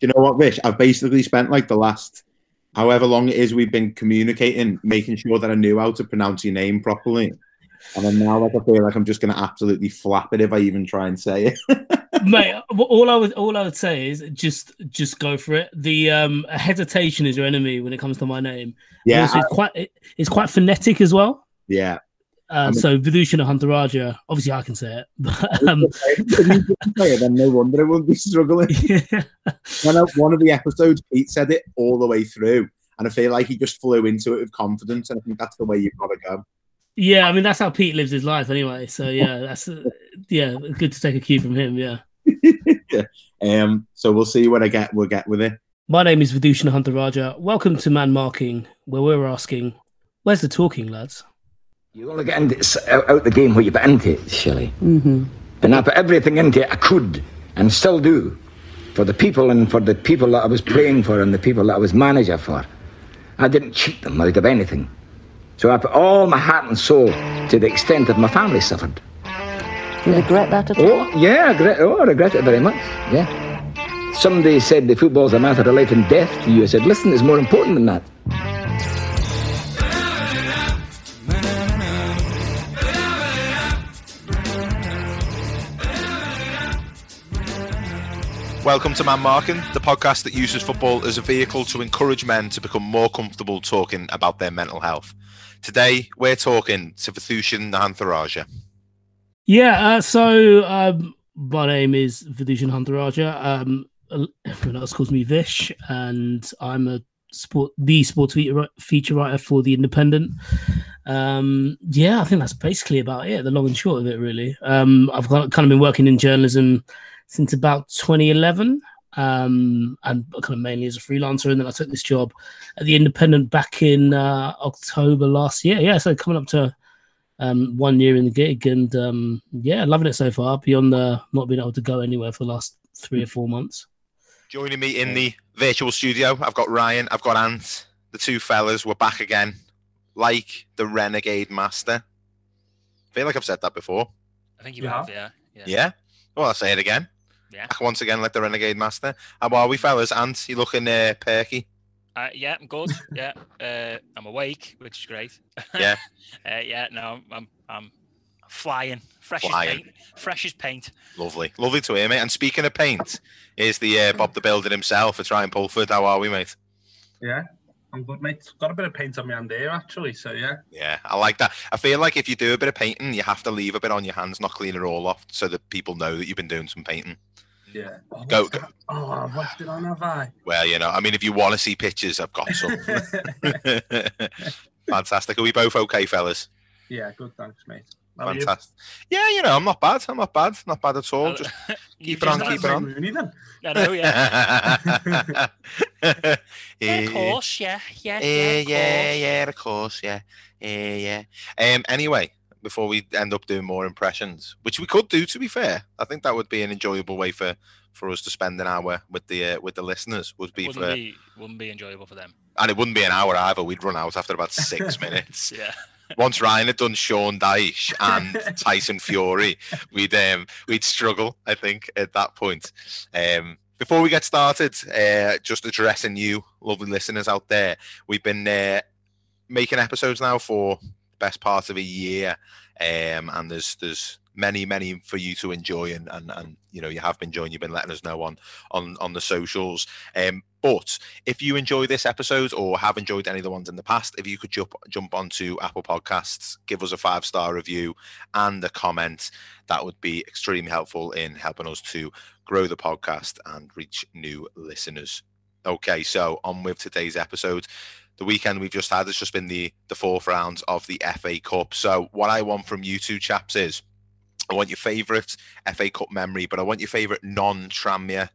you know what, Rich? I've basically spent like the last however long it is we've been communicating, making sure that I knew how to pronounce your name properly. And then now, like, I feel like I'm just going to absolutely flap it if I even try and say it. Mate, all I would say is just go for it. The hesitation is your enemy when it comes to my name. Yeah, also, it's quite phonetic as well. Yeah. So Vithushan Ehantharajah, obviously I can say it. But, then no wonder I won't be struggling. Yeah. One of the episodes, Pete said it all the way through, and I feel like he just flew into it with confidence, and I think that's the way you've got to go. Yeah, I mean, that's how Pete lives his life anyway. So, yeah, that's good to take a cue from him, yeah. So we'll see what we'll get with it. My name is Vithushan Ehantharajah. Welcome to Man Marking, where we're asking, where's the talking, lads? You only get out the game what you put into it, Shelley. Mm-hmm. And I put everything into it I could and still do for the people and for the people that I was playing for and the people that I was manager for. I didn't cheat them out of anything. So I put all my heart and soul to the extent that my family suffered. You regret that at all? Oh, yeah, I regret it very much, yeah. Somebody said the football's a matter of life and death to you. I said, listen, it's more important than that. Welcome to Man Marking, the podcast that uses football as a vehicle to encourage men to become more comfortable talking about their mental health. Today, we're talking to Vithushan Ehantharajah. Yeah, my name is Vithushan Ehantharajah. Everyone else calls me Vish, and I'm the sports feature writer for The Independent. I think that's basically about it, the long and short of it, really. I've kind of been working in journalism since about 2011, and kind of mainly as a freelancer, and then I took this job at The Independent back in October last year. Yeah, so coming up to 1 year in the gig, and loving it so far, beyond not being able to go anywhere for the last 3 or 4 months. Joining me in the virtual studio, I've got Ryan, I've got Ant, the two fellas, we're back again, like the Renegade Master. I feel like I've said that before. I think you have, yeah. Yeah? Well, I'll say it again. Yeah. Once again, like the Renegade Master. How are we, fellas? Ant, you looking perky? Yeah, I'm good. Yeah, I'm awake, which is great. Yeah. I'm flying. Fresh as paint. Lovely. Lovely to hear, mate. And speaking of paint, here's the Bob the Builder himself. It's Ryan Pulford. How are we, mate? Yeah, I'm good, mate. Got a bit of paint on my hand here, actually, so yeah. Yeah, I like that. I feel like if you do a bit of painting, you have to leave a bit on your hands, not clean it all off, so that people know that you've been doing some painting. Yeah. Go. Oh, I've watched it on, have I? Well, you know, I mean, if you want to see pictures, I've got some. Fantastic. Are we both okay, fellas? Yeah, good, thanks, mate. Fantastic. Yeah, you know, I'm not bad. Not bad at all. Well, just keep it on. Mooney, then. I know, yeah. Of course. Anyway, before we end up doing more impressions, which we could do, to be fair, I think that would be an enjoyable way for us to spend an hour with the listeners. Wouldn't be enjoyable for them, and it wouldn't be an hour either. We'd run out after about 6 minutes. Yeah. Once Ryan had done Sean Dyche and Tyson Fury, we'd struggle, I think, at that point. Before we get started, just addressing you, lovely listeners out there. We've been making episodes now for the best part of a year, and there's many for you to enjoy, and you know, you have been enjoying. You've been letting us know on the socials. But if you enjoy this episode or have enjoyed any of the ones in the past, if you could jump onto Apple Podcasts, give us a 5-star review and a comment, that would be extremely helpful in helping us to grow the podcast and reach new listeners. Okay, so on with today's episode. The weekend we've just had has just been the fourth round of the FA Cup. So what I want from you two chaps is, I want your favourite FA Cup memory, but I want your favourite non-Tranmere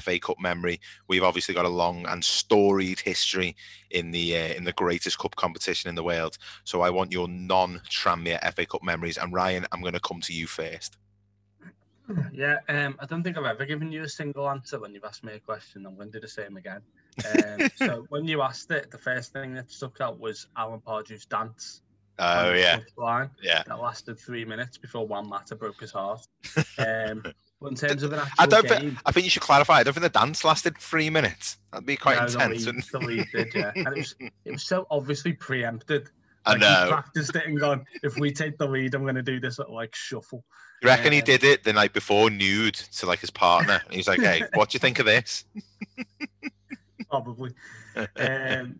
FA Cup memory. We've obviously got a long and storied history in the greatest cup competition in the world. So I want your non-Tranmere FA Cup memories. And Ryan, I'm going to come to you first. Yeah, I don't think I've ever given you a single answer when you've asked me a question. I'm going to do the same again. So when you asked it, the first thing that stuck out was Alan Pardew's dance. Oh, yeah. That lasted 3 minutes before Juan Mata broke his heart. Well, in terms of an actual game. I think you should clarify. I don't think the dance lasted 3 minutes. That'd be quite intense. The lead did, yeah. And it was so obviously preempted. Like, I know. He practiced it and gone, if we take the lead, I'm going to do this little, like, shuffle. You reckon he did it the night before, nude, to, like, his partner? And he's like, hey, what do you think of this? Probably. And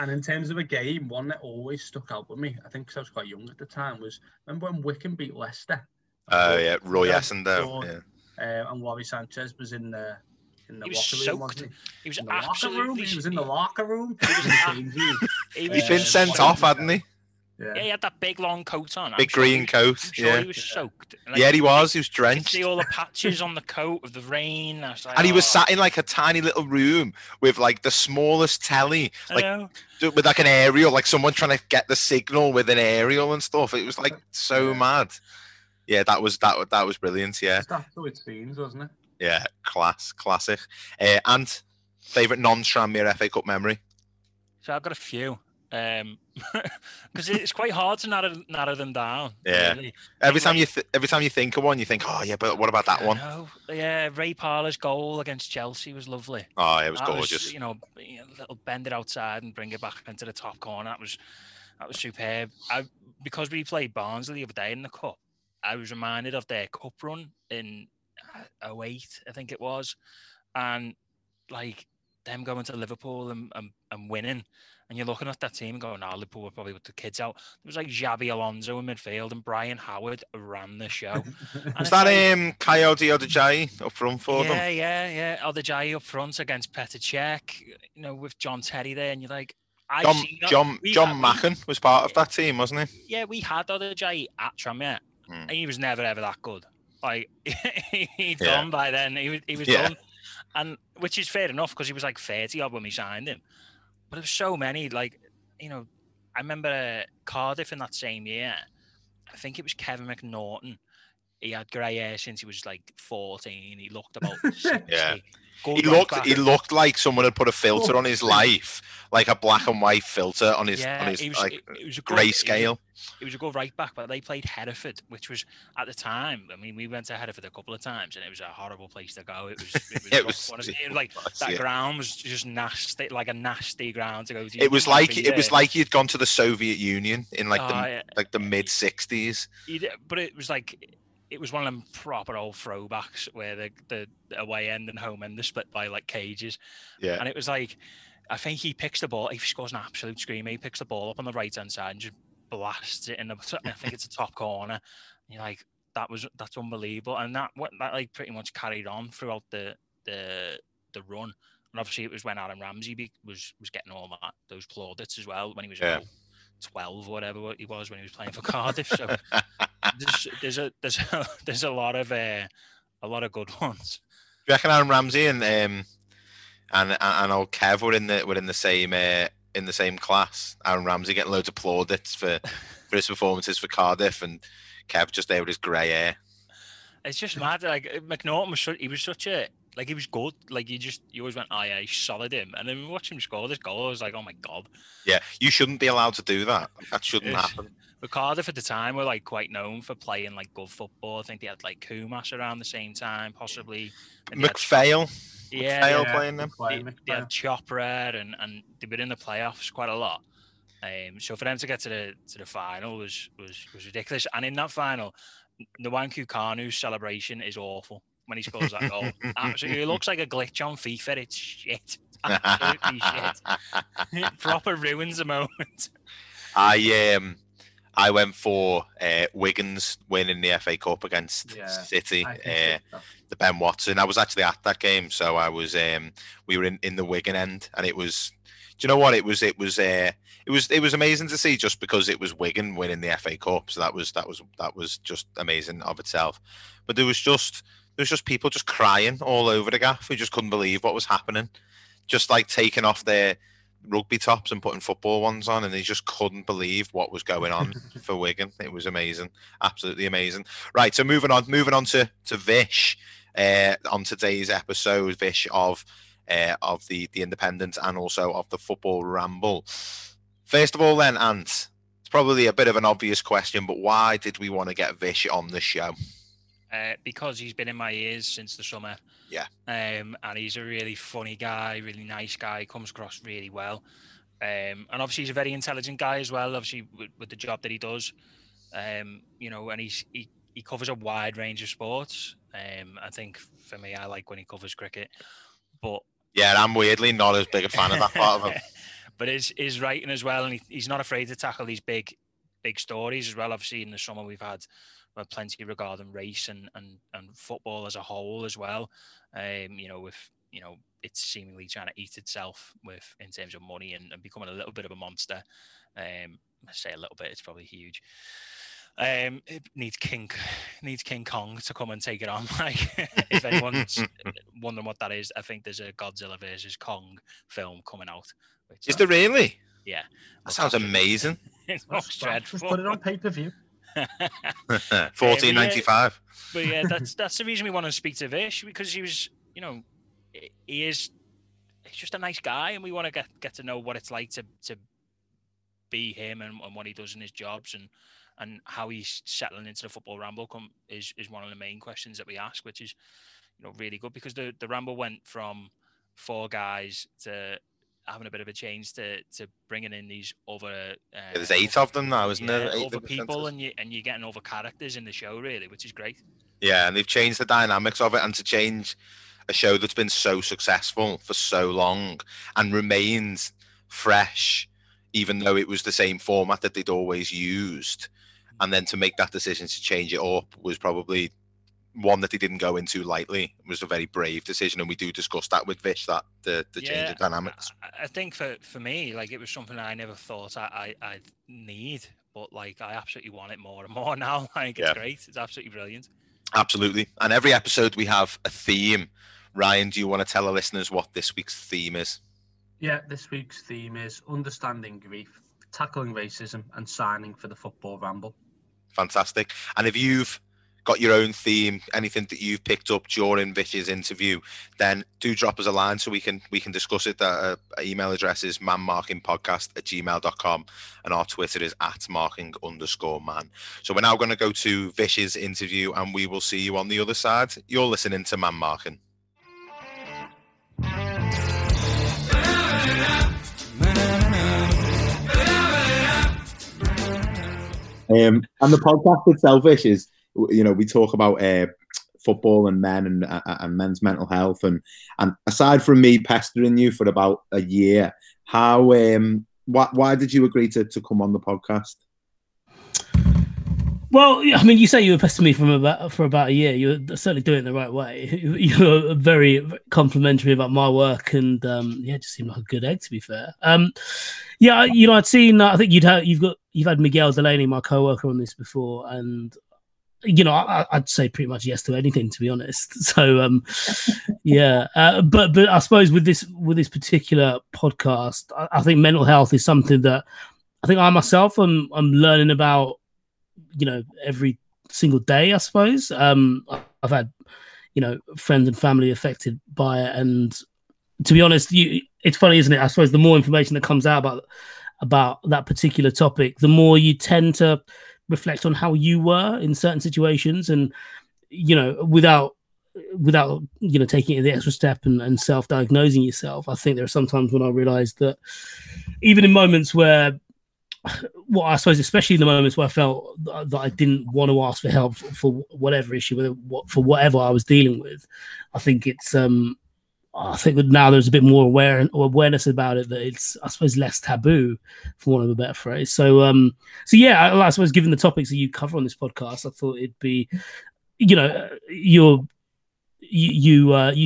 in terms of a game, one that always stuck out with me, I think because I was quite young at the time, was, remember when Wigan beat Leicester? Oh, yeah, Roy Essendon. Yeah. And Warri Sanchez was in the locker room. Wasn't he? He was in the locker room. He's been sent off, hadn't he? Yeah, he had that big long coat on. Big green coat. I'm sure he was soaked. Like, yeah, he was drenched. You could see all the patches on the coat of the rain. He was sat in like a tiny little room with like the smallest telly, like with like an aerial, like someone trying to get the signal with an aerial and stuff. It was like so mad. Yeah, that was brilliant. Yeah, it seems, wasn't it? Yeah, classic. And favourite non-Tranmere FA Cup memory? So I've got a few. Because it's quite hard to narrow them down. Yeah. Really. Every time you think of one, you think, oh yeah, but what about that one? Know. Yeah, Ray Parlour's goal against Chelsea was lovely. Oh, it was gorgeous. A little bend it outside and bring it back into the top corner. That was superb. Because we played Barnsley the other day in the cup, I was reminded of their cup run in 2008, I think it was, and like them going to Liverpool and winning, and you're looking at that team and going, "No, Liverpool were probably with the kids out." It was like Xabi Alonso in midfield and Brian Howard ran the show. Was that Kayode Odejayi up front for them? Yeah. Odejayi up front against Petr Cech, with John Terry there, and you're like. John Macken was part of that team, wasn't he? Yeah, we had Odejayi at Tranmere. And he was never ever that good. Like he'd gone by then. He was done, and which is fair enough because he was like 30 odd when we signed him. But there were so many. Like I remember Cardiff in that same year. I think it was Kevin McNaughton. He had grey hair since he was like 14. He looked about 60. Yeah. He looked like someone had put a filter on his life, like a black and white filter on his grayscale. It was a good right back, but they played Hereford, which was at the time. I mean, we went to Hereford a couple of times, and it was a horrible place to go. It was ground was just nasty, like a nasty ground to go to. It was like you'd gone to the Soviet Union in the mid '60s. But it was like. It was one of them proper old throwbacks where the away end and home end are split by like cages. Yeah. And it was like, I think he picks the ball. He scores an absolute screamer. He picks the ball up on the right hand side and just blasts it in the. I think it's a top corner. And you're like, that's unbelievable. And that like pretty much carried on throughout the run. And obviously it was when Aaron Ramsey was getting all those plaudits as well when he was 12 or whatever he was when he was playing for Cardiff. So. There's a lot of good ones. Do you reckon Aaron Ramsey and old Kev were in the same class? Aaron Ramsey getting loads of plaudits for his performances for Cardiff, and Kev just there with his grey hair. It's just mad. Like McNaughton he was good. Like you always went, "Oh yeah, he solid him." And then we watched him score this goal. I was like, "Oh my god!" Yeah, you shouldn't be allowed to do that. That shouldn't happen. But Cardiff at the time were like quite known for playing like good football. I think they had like Kumas around the same time, possibly. McPhail. McPhail playing them. They had Chopra and they were in the playoffs quite a lot. So for them to get to the final was ridiculous. And in that final, Nwankwo Kanu's celebration is awful when he scores that goal. Absolutely, it looks like a glitch on FIFA. It's shit. Absolutely shit. It proper ruins the moment. I went for Wigan's win in the FA Cup against City, the Ben Watson. I was actually at that game, so I was. We were in the Wigan end, and it was. Do you know what it was? It was amazing to see, just because it was Wigan winning the FA Cup, so that was just amazing of itself. But there was just people just crying all over the gaff who just couldn't believe what was happening, just like taking off their rugby tops and putting football ones on, and they just couldn't believe what was going on for Wigan. It was amazing, absolutely amazing. Right, so moving on to Vish on today's episode, Vish of the Independent and also of the Football Ramble. First of all, then, Ant, it's probably a bit of an obvious question, but why did we want to get Vish on the show? because he's been in my ears since the summer. Yeah. And he's a really funny guy, really nice guy, comes across really well. And obviously he's a very intelligent guy as well, obviously with the job that he does. You know, and he covers a wide range of sports. I think for me, I like when he covers cricket, but yeah, I'm weirdly not as big a fan of that part of him. But his writing as well, and he's not afraid to tackle these big stories as well. Obviously, in the summer we've had plenty regarding race and football as a whole as well. You know, with you know it's seemingly trying to eat itself with in terms of money and becoming a little bit of a monster. I say a little bit, it's probably huge. It needs King Kong to come and take it on. Like, if anyone's wondering what that is, I think there's a Godzilla versus Kong film coming out. Which is there really? Yeah. That sounds amazing. It looks dreadful. Just put it on pay-per-view. $14.95. But yeah, that's the reason we want to speak to Vish, because he was, you know, he's just a nice guy, and we want to get to know what it's like to be him and what he does in his jobs and how he's settling into the Football Ramble is one of the main questions that we ask, which is, you know, really good, because the Ramble went from four guys to having a bit of a change to bringing in these other... there's eight of them now, isn't there? Eight other people, and you're getting other characters in the show, really, which is great. Yeah, and they've changed the dynamics of it, and to change a show that's been so successful for so long and remains fresh, even though it was the same format that they'd always used. And then to make that decision to change it up was probably one that they didn't go into lightly. It was a very brave decision, and we do discuss that with Vish, that the change of dynamics. I think for me, like, it was something I never thought I'd need, but like I absolutely want it more and more now. Like, it's great. It's absolutely brilliant. Absolutely. And every episode we have a theme. Ryan, do you want to tell our listeners what this week's theme is? Yeah, this week's theme is understanding grief, tackling racism, and signing for the Football Ramble. Fantastic. And if you've got your own theme, anything that you've picked up during Vish's interview, then do drop us a line so we can discuss it. Our email address is manmarkingpodcast@gmail.com, and our Twitter is @marking_man. So we're now going to go to Vish's interview, and we will see you on the other side. You're listening to Man Marking. And the podcast itself is, you know, we talk about football and men and men's mental health. And aside from me pestering you for about a year, how why did you agree to come on the podcast? Well, I mean, you say you were pestering me for about a year. You're certainly doing it the right way. You were very complimentary about my work, and it just seemed like a good egg, to be fair. You know, I'd seen. I think you've had Miguel Delaney, my co-worker, on this before, and you know, I'd say pretty much yes to anything, to be honest. So, but I suppose with this particular podcast, I think mental health is something that I think I myself I'm learning about, you know, every single day, I suppose. I've had, you know, friends and family affected by it, and to be honest, it's funny, isn't it? I suppose the more information that comes out about that particular topic, the more you tend to reflect on how you were in certain situations, and you know, without you know, taking the extra step and self-diagnosing yourself. I think there are some times when I realised that even in moments where, well, I suppose especially in the moments where I felt that I didn't want to ask for help for whatever issue, for whatever I was dealing with, I think it's I think that now there's a bit more awareness about it, that it's, I suppose, less taboo, for want of a better phrase. So I suppose given the topics that you cover on this podcast, I thought it'd be, you know, you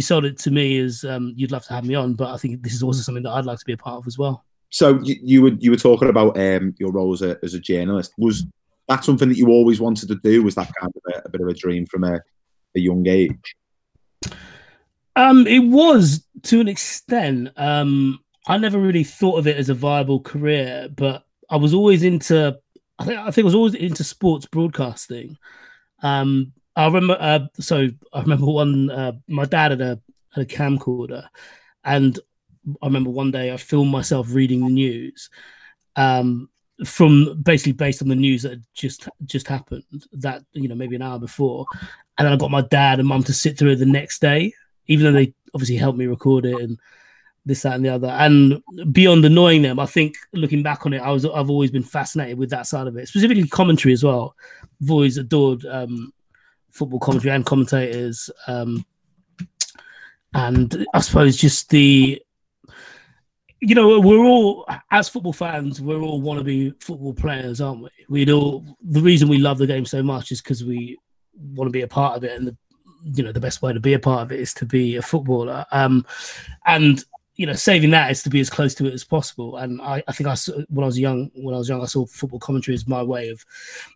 sold it to me as you'd love to have me on, but I think this is also something that I'd like to be a part of as well. So you were talking about your role as a journalist. Was that something that you always wanted to do? Was that kind of a bit of a dream from a young age? It was, to an extent. I never really thought of it as a viable career, but I was always into. I think I was always into sports broadcasting. I remember. My dad had a camcorder, and I remember one day I filmed myself reading the news, from basically based on the news that had just happened, that, you know, maybe an hour before. And then I got my dad and mum to sit through it the next day, even though they obviously helped me record it and this, that, and the other. And beyond annoying them, I think looking back on it, I've always been fascinated with that side of it, specifically commentary as well. I've always adored football commentary and commentators, and I suppose just the, you know, we're all, as football fans, we're all wannabe football players, aren't we? We'd all, the reason we love the game so much is because we want to be a part of it, and the, you know, the best way to be a part of it is to be a footballer. And you know, saving that is to be as close to it as possible. And I think when I was young, I saw football commentary as my way of,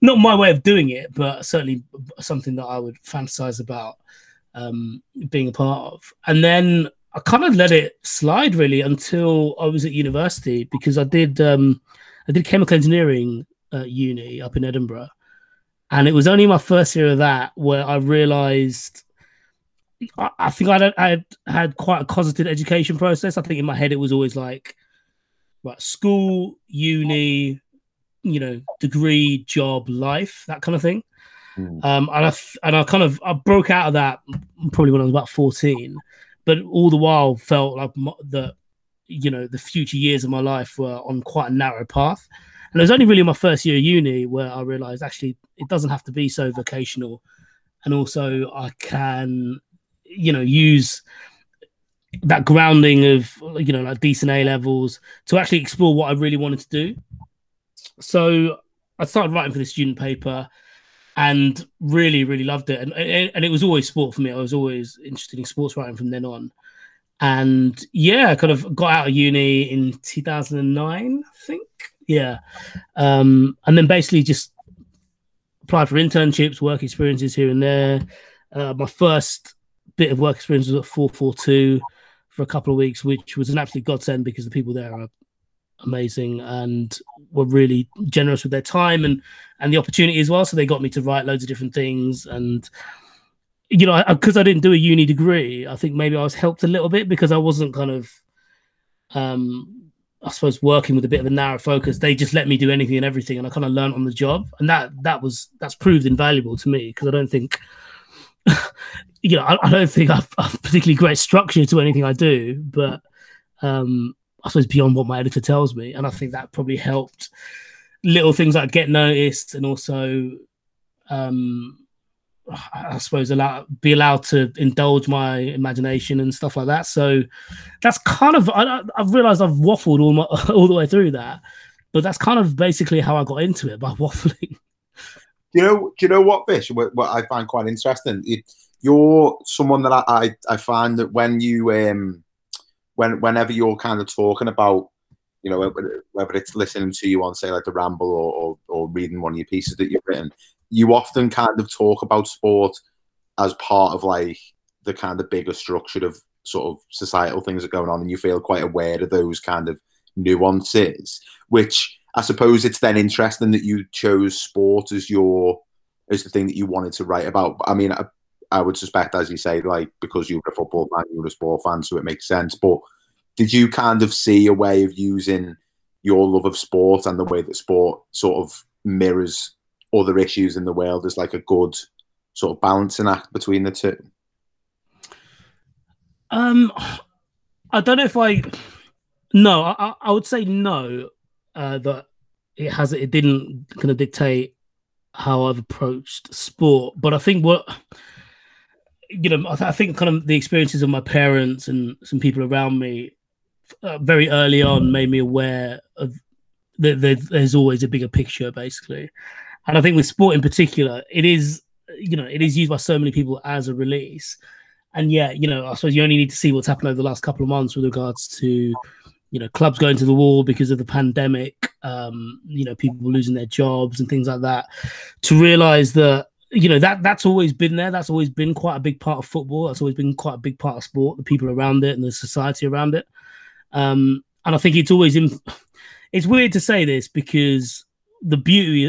not my way of doing it, but certainly something that I would fantasize about being a part of. And then I kind of let it slide really until I was at university, because I did chemical engineering at uni up in Edinburgh, and it was only my first year of that where I realised, I think I had quite a cosseted education process. I think in my head it was always like, right, school, uni, you know, degree, job, life, that kind of thing. Mm. And I broke out of that probably when I was about 14. But all the while felt like that, you know, the future years of my life were on quite a narrow path. And it was only really my first year of uni where I realised, actually, it doesn't have to be so vocational. And also I can, you know, use that grounding of, you know, like decent A levels to actually explore what I really wanted to do. So I started writing for the student paper, and really, really loved it. And it was always sport for me. I was always interested in sports writing from then on. And yeah, I kind of got out of uni in 2009, I think. Yeah. And then basically just applied for internships, work experiences here and there. My first bit of work experience was at 442 for a couple of weeks, which was an absolute godsend because the people there are amazing and were really generous with their time and the opportunity as well. So they got me to write loads of different things. And, you know, because I didn't do a uni degree, I think maybe I was helped a little bit because I wasn't kind of, I suppose, working with a bit of a narrow focus. They just let me do anything and everything, and I kind of learned on the job. And that's proved invaluable to me, because I don't think, you know, I don't think I've particularly great structure to anything I do, but I suppose beyond what my editor tells me. And I think that probably helped little things like get noticed, and also I suppose be allowed to indulge my imagination and stuff like that. So that's kind of, I've realized I've waffled all the way through that, but that's kind of basically how I got into it, by waffling. Do you know what, Vish, what I find quite interesting? You're someone that I find that when you, whenever you're kind of talking about, you know, whether it's listening to you on, say, like the Ramble or reading one of your pieces that you've written, you often kind of talk about sport as part of like the kind of bigger structure of sort of societal things that are going on, and you feel quite aware of those kind of nuances, which I suppose it's then interesting that you chose sport as the thing that you wanted to write about. I mean, I would suspect, as you say, like, because you were a football fan, you were a sport fan, so it makes sense. But did you kind of see a way of using your love of sport and the way that sport sort of mirrors other issues in the world as like a good sort of balancing act between the two? I don't know if I... No, I would say no, that it didn't kind of dictate how I've approached sport. But I think what... You know, I think kind of the experiences of my parents and some people around me very early on made me aware of that there's always a bigger picture, basically. And I think with sport in particular, it is, you know, it is used by so many people as a release. And yeah, you know, I suppose you only need to see what's happened over the last couple of months with regards to, you know, clubs going to the wall because of the pandemic, you know, people losing their jobs and things like that, to realise that, you know, that's always been there. That's always been quite a big part of football. That's always been quite a big part of sport, the people around it and the society around it. And I think it's always it's weird to say this, because the beauty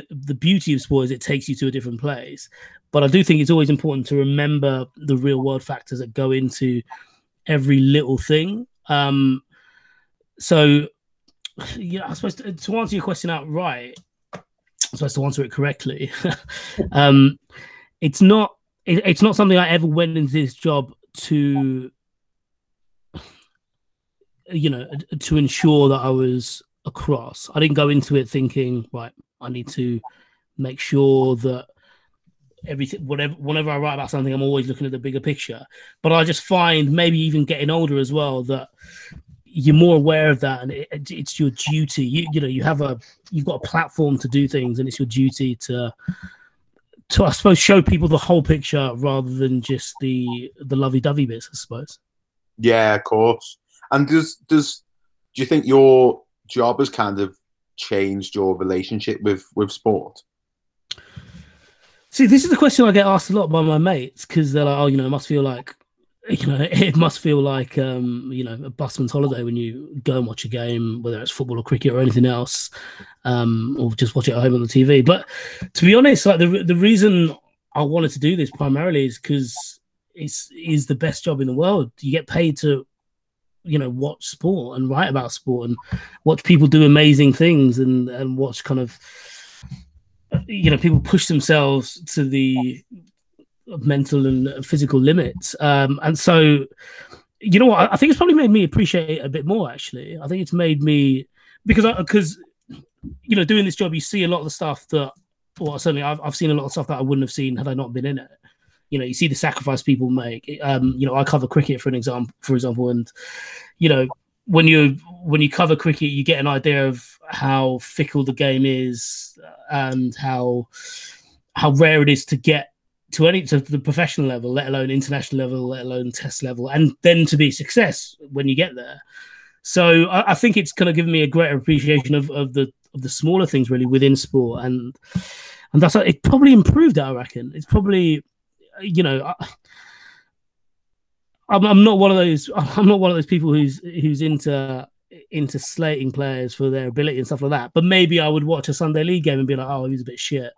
of sport is it takes you to a different place. But I do think it's always important to remember the real world factors that go into every little thing. So yeah, I suppose to answer your question outright, I suppose to answer it correctly, it's not something I ever went into this job to, you know, to ensure that I was across. I didn't go into it thinking, right, I need to make sure that everything, whenever I write about something, I'm always looking at the bigger picture. But I just find, maybe even getting older as well, that you're more aware of that, and it's your duty. You know, you've got a platform to do things, and it's your duty to I suppose show people the whole picture rather than just the lovey-dovey bits, I suppose. Yeah, of course. And do you think your job has kind of changed your relationship with sport? See, this is the question I get asked a lot by my mates, because they're like, oh, you know, it must feel like you know, a busman's holiday when you go and watch a game, whether it's football or cricket or anything else, or just watch it at home on the TV. But to be honest, like the reason I wanted to do this primarily is because it's the best job in the world. You get paid to, you know, watch sport and write about sport and watch people do amazing things and watch kind of, you know, people push themselves to the mental and physical limits. And so, you know what, I think it's probably made me appreciate it a bit more, actually. I think it's made me, because you know, doing this job, you see a lot of the stuff that, well, certainly I've seen a lot of stuff that I wouldn't have seen had I not been in it. You know, you see the sacrifice people make. You know, I cover cricket for example, and you know, when you cover cricket, you get an idea of how fickle the game is and how rare it is to get to the professional level, let alone international level, let alone test level, and then to be a success when you get there. So I think it's kind of given me a greater appreciation of the smaller things really within sport, and that's it. Probably improved, I reckon. It's probably, you know, I'm not one of those people who's into slating players for their ability and stuff like that. But maybe I would watch a Sunday league game and be like, oh, he's a bit shit.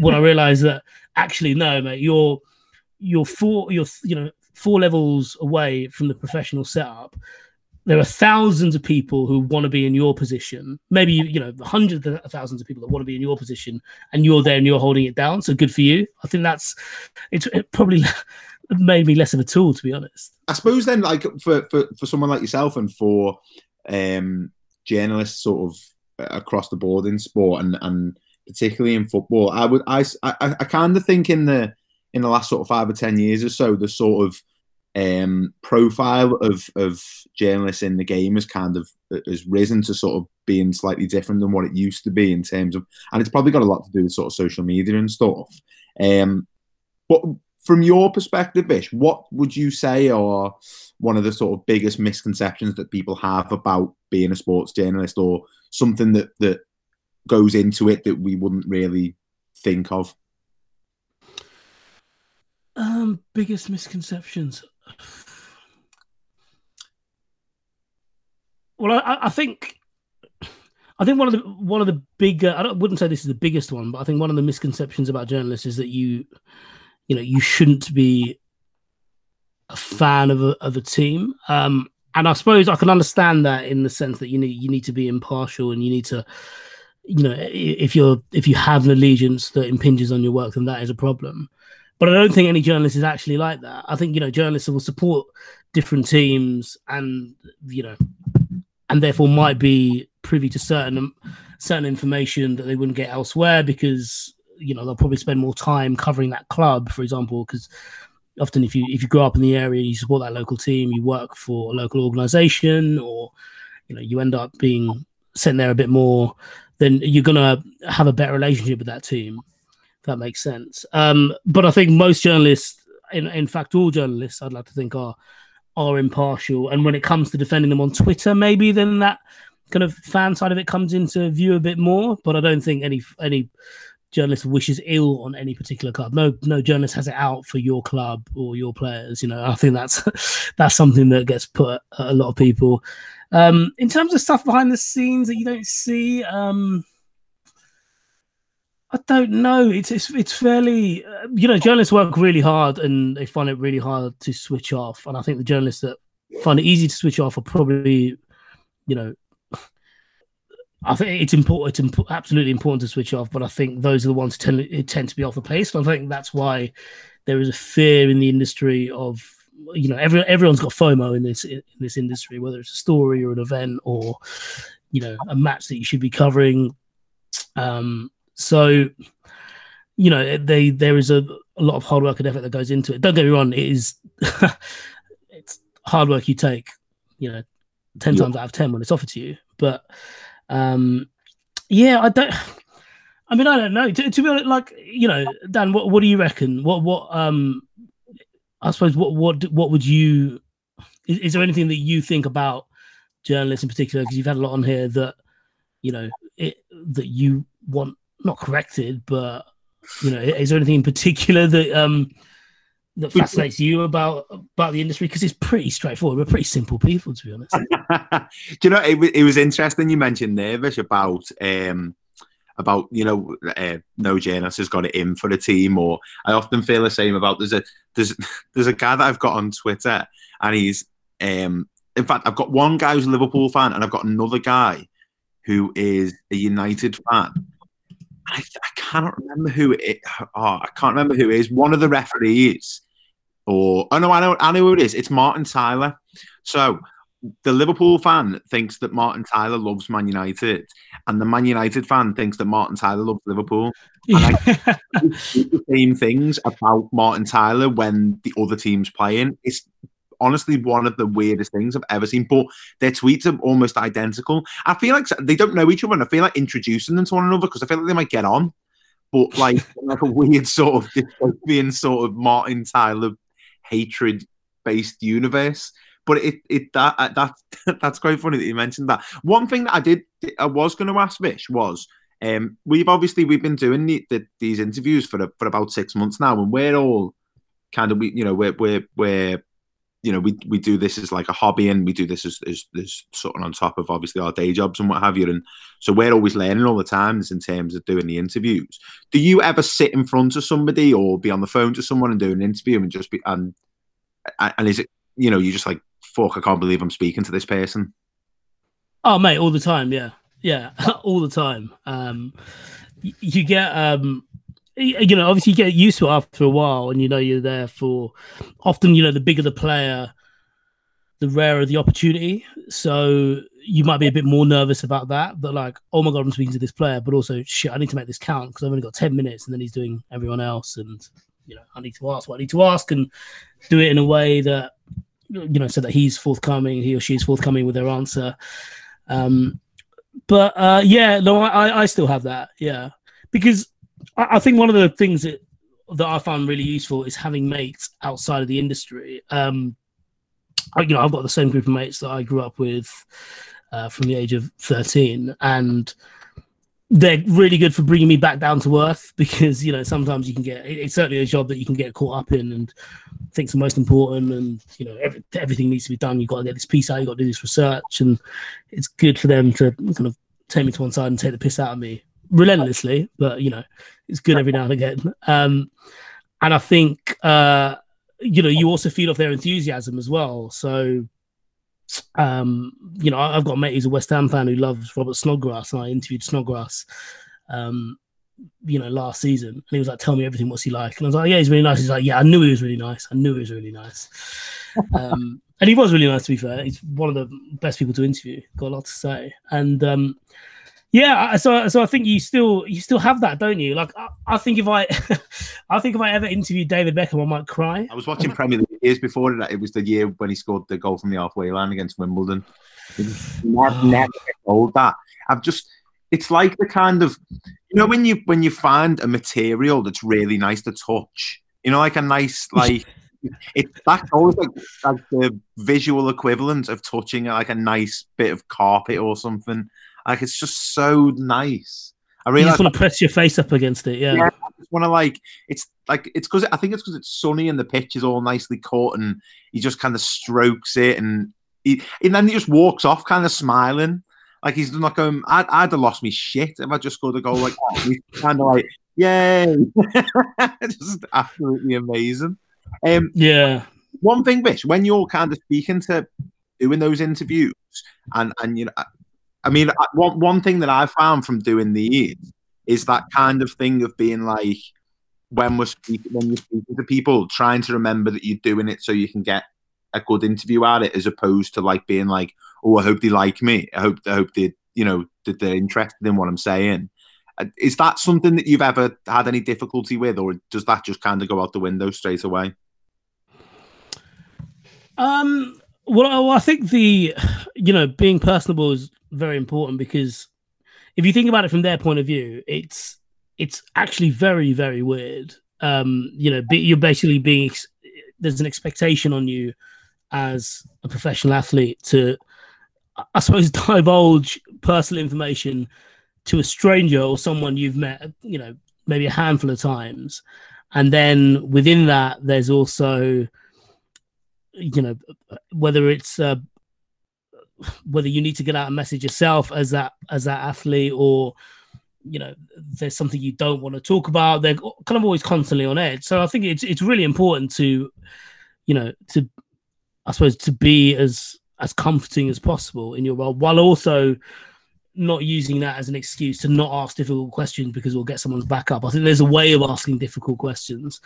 When I realised that actually, no, mate, you're four levels away from the professional setup. There are thousands of people who want to be in your position. Maybe, you know, hundreds of thousands of people that want to be in your position, and you're there and you're holding it down. So good for you. I think it probably made me less of a tool, to be honest. I suppose then, like for someone like yourself and for journalists sort of across the board in sport and particularly in football, I kind of think in the last sort of 5 or 10 years or so, the sort of profile of journalists in the game has risen to sort of being slightly different than what it used to be in terms of, and it's probably got a lot to do with sort of social media and stuff. But from your perspective, Vish, what would you say are one of the sort of biggest misconceptions that people have about being a sports journalist, or something that goes into it that we wouldn't really think of? Biggest misconceptions. Well, I think one of the bigger, I wouldn't say this is the biggest one, but I think one of the misconceptions about journalists is that you know you shouldn't be a fan of a team. And I suppose I can understand that, in the sense that you need to be impartial, and you need to, you know, if you have an allegiance that impinges on your work, then that is a problem. But I don't think any journalist is actually like that. I think, you know, journalists will support different teams, and, you know, and therefore might be privy to certain information that they wouldn't get elsewhere, because, you know, they'll probably spend more time covering that club, for example, because often if you grow up in the area, you support that local team, you work for a local organisation, or, you know, you end up being sent there a bit more, then you're going to have a better relationship with that team. That makes sense. But I think most journalists, in fact, all journalists, I'd like to think, are impartial. And when it comes to defending them on Twitter, maybe then that kind of fan side of it comes into view a bit more. But I don't think any journalist wishes ill on any particular club. No journalist has it out for your club or your players. You know, I think that's something that gets put at a lot of people. In terms of stuff behind the scenes that you don't see. I don't know. It's fairly, you know, journalists work really hard, and they find it really hard to switch off. And I think the journalists that find it easy to switch off are probably, you know, I think it's important. It's absolutely important to switch off, but I think those are the ones who tend to be off the pace. And I think that's why there is a fear in the industry of, you know, everyone's got FOMO in this industry, whether it's a story or an event or, you know, a match that you should be covering. So, you know, there is a lot of hard work and effort that goes into it. Don't get me wrong; it is it's hard work you take, you know, 10 times out of 10 when it's offered to you, but. I don't know. To be honest, like, you know, Dan, what do you reckon? I suppose what would you? Is there anything that you think about journalists in particular? Because you've had a lot on here that, you know, that you want not corrected, but, you know, is there anything in particular that that fascinates you about the industry? Because it's pretty straightforward. We're pretty simple people, to be honest. Do you know, it was interesting you mentioned Nervous about you know, no journalist has got it in for a team. Or I often feel the same about there's a guy that I've got on Twitter, and he's in fact I've got one guy who's a Liverpool fan, and I've got another guy who is a United fan. I cannot remember who it. I can't remember who it is. One of the referees. Or, oh no, I know who it is. It's Martin Tyler. So the Liverpool fan thinks that Martin Tyler loves Man United, and the Man United fan thinks that Martin Tyler loves Liverpool. And I do the same things about Martin Tyler when the other team's playing. It's honestly one of the weirdest things I've ever seen. But their tweets are almost identical. I feel like they don't know each other, and I feel like introducing them to one another because I feel like they might get on. But like a weird sort of dystopian sort of Martin Tyler hatred based universe. But that's quite funny that you mentioned that. One thing that I was going to ask Vish was we've been doing these interviews for about 6 months now, and we're all kind of we do this as like a hobby, and we do this as sort of on top of obviously our day jobs and what have you. And so we're always learning all the time in terms of doing the interviews. Do you ever sit in front of somebody or be on the phone to someone and do an interview and just be and is it, you know, you're just like, fuck, I can't believe I'm speaking to this person? Oh mate, all the time, yeah, all the time. You get you know, obviously you get used to it after a while, and you know you're there for often, you know, the bigger the player, the rarer the opportunity. So you might be a bit more nervous about that, but like, oh my God, I'm speaking to this player, but also shit, I need to make this count because I've only got 10 minutes and then he's doing everyone else. And, you know, I need to ask what I need to ask and do it in a way that, you know, so that he's forthcoming, he or she's forthcoming with their answer. I still have that. Yeah. Because I think one of the things that I found really useful is having mates outside of the industry. You know, I've got the same group of mates that I grew up with from the age of 13, and they're really good for bringing me back down to earth because, you know, sometimes you can get, it's certainly a job that you can get caught up in and think the most important, and, you know, everything needs to be done. You've got to get this piece out, you've got to do this research, and it's good for them to kind of take me to one side and take the piss out of me. Relentlessly, but, you know, it's good every now and again. And I think, you know, you also feed off their enthusiasm as well. So, you know, I've got a mate who's a West Ham fan who loves Robert Snodgrass, and I interviewed Snodgrass, you know, last season. And he was like, tell me everything, what's he like? And I was like, yeah, he's really nice. He's like, yeah, I knew he was really nice. And he was really nice, to be fair. He's one of the best people to interview. Got a lot to say. And, yeah, so I think you still have that, don't you? Like, I think if I, I think if I ever interviewed David Beckham, I might cry. I was watching Premier League years before that. It was the year when he scored the goal from the halfway line against Wimbledon. Never told that. It's like the kind of, you know, when you find a material that's really nice to touch, you know, like a nice like. That's always like the visual equivalent of touching like a nice bit of carpet or something. Like, it's just so nice. I really just want to press your face up against it. Yeah. I just want to because it's sunny and the pitch is all nicely caught, and he just kind of strokes it, and then he just walks off kind of smiling. Like, he's not going, I'd have lost me shit if I just scored a goal like that. He's kind of like, yay. Just absolutely amazing. Yeah. One thing, Vish, when you're kind of speaking to doing those interviews, and you know, I mean, one thing that I found from doing these is that kind of thing of being like, when you're speaking to people, trying to remember that you're doing it so you can get a good interview at it, as opposed to like being like, oh, I hope they like me. I hope they, you know, that they're interested in what I'm saying. Is that something that you've ever had any difficulty with, or does that just kind of go out the window straight away? Well, I think being personable is very important, because if you think about it from their point of view, it's actually very, very weird. You're basically being, there's an expectation on you as a professional athlete to, I suppose, divulge personal information to a stranger or someone you've met, you know, maybe a handful of times. And then within that, there's also, you know, whether it's whether you need to get out a message yourself as that athlete, or, you know, there's something you don't want to talk about. They're kind of always constantly on edge. So I think it's really important to, you know, to, I suppose, to be as comforting as possible in your role, while also not using that as an excuse to not ask difficult questions because we'll get someone's back up. I think there's a way of asking difficult questions,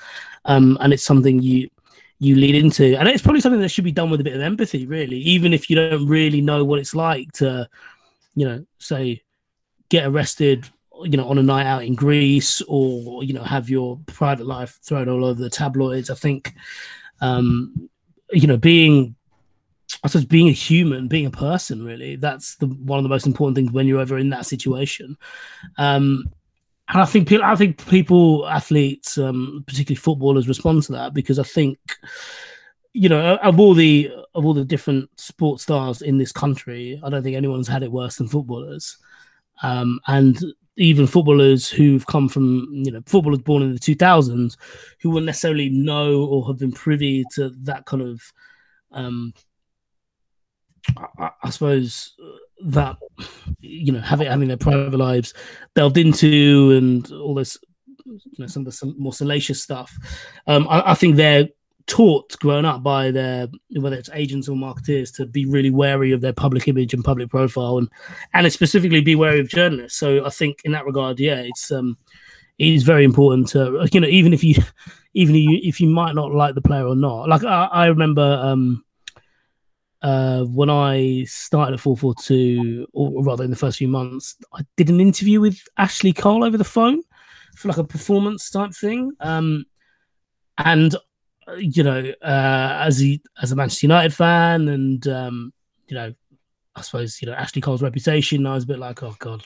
and it's something you lead into. And it's probably something that should be done with a bit of empathy, really, even if you don't really know what it's like to, you know, say, get arrested, you know, on a night out in Greece, or, you know, have your private life thrown all over the tabloids. I think, you know, being a human, being a person, really, that's one of the most important things when you're ever in that situation. And I think people, athletes, particularly footballers, respond to that, because I think, you know, of all the different sports stars in this country, I don't think anyone's had it worse than footballers. And even footballers who've come from, you know, footballers born in the 2000s, who wouldn't necessarily know or have been privy to that kind of, I suppose, that, you know, having their private lives delved into and all this, you know, some of the more salacious stuff. I think they're taught growing up by their, whether it's agents or marketeers, to be really wary of their public image and public profile, and specifically be wary of journalists. So I think in that regard, yeah, it is very important to, you know, even if you might not like the player or not. Like I remember, when I started at 442, or rather in the first few months, I did an interview with Ashley Cole over the phone for like a performance type thing. And, you know, as a Manchester United fan, and, you know, I suppose, you know, Ashley Cole's reputation, I was a bit like, oh God,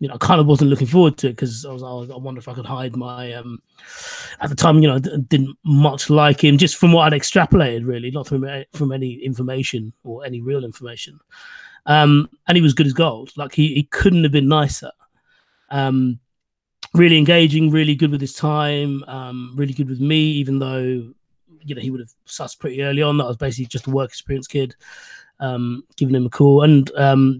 you know, I kind of wasn't looking forward to it, because I was like, I wonder if I could hide my, at the time, you know, I didn't much like him, just from what I'd extrapolated, really, not from any information or any real information. And he was good as gold. Like he couldn't have been nicer. Really engaging, really good with his time, really good with me, even though, you know, he would have sussed pretty early on that I was basically just a work experience kid. Giving him a call, and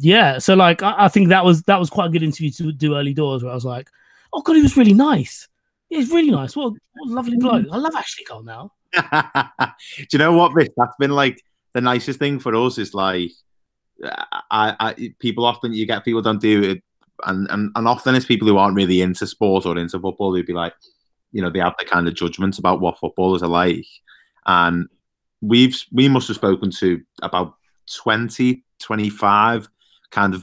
yeah, so like I think that was quite a good interview to do early doors, where I was like, oh God, he was really nice. Yeah, he's really nice. What a lovely bloke. I love Ashley Cole now. Do you know what, Rich? That's been like the nicest thing for us, is like people often, you get people don't do it, and often it's people who aren't really into sport or into football. They'd be like, you know, they have the kind of judgments about what footballers are like, and we must have spoken to about 20, 25 kind of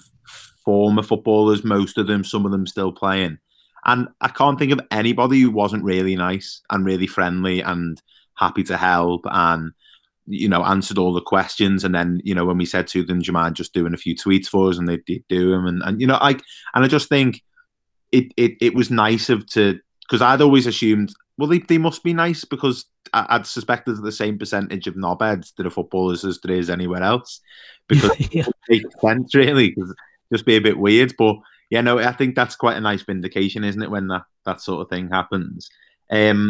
former footballers, most of them, some of them still playing. And I can't think of anybody who wasn't really nice and really friendly and happy to help, and, you know, answered all the questions. And then, you know, when we said to them, do you mind just doing a few tweets for us? And they did do them. And you know, I just think it was nice because I'd always assumed, well, they must be nice, because I'd suspect there's the same percentage of knobheads that are footballers as there is anywhere else, because yeah. It makes sense, really, because just be a bit weird. But yeah, no, I think that's quite a nice vindication, isn't it, when that sort of thing happens. The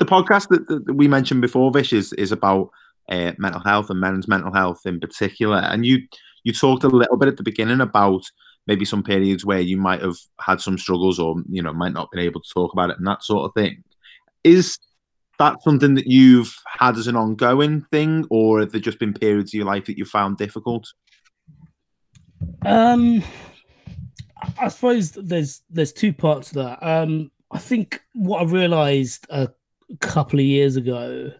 podcast that we mentioned before, Vish, is about mental health, and men's mental health in particular. And you talked a little bit at the beginning about maybe some periods where you might have had some struggles, or, you know, might not been able to talk about it and that sort of thing. Is that something that you've had as an ongoing thing, or have there just been periods of your life that you found difficult? I suppose there's two parts to that. I think what I realised a couple of years ago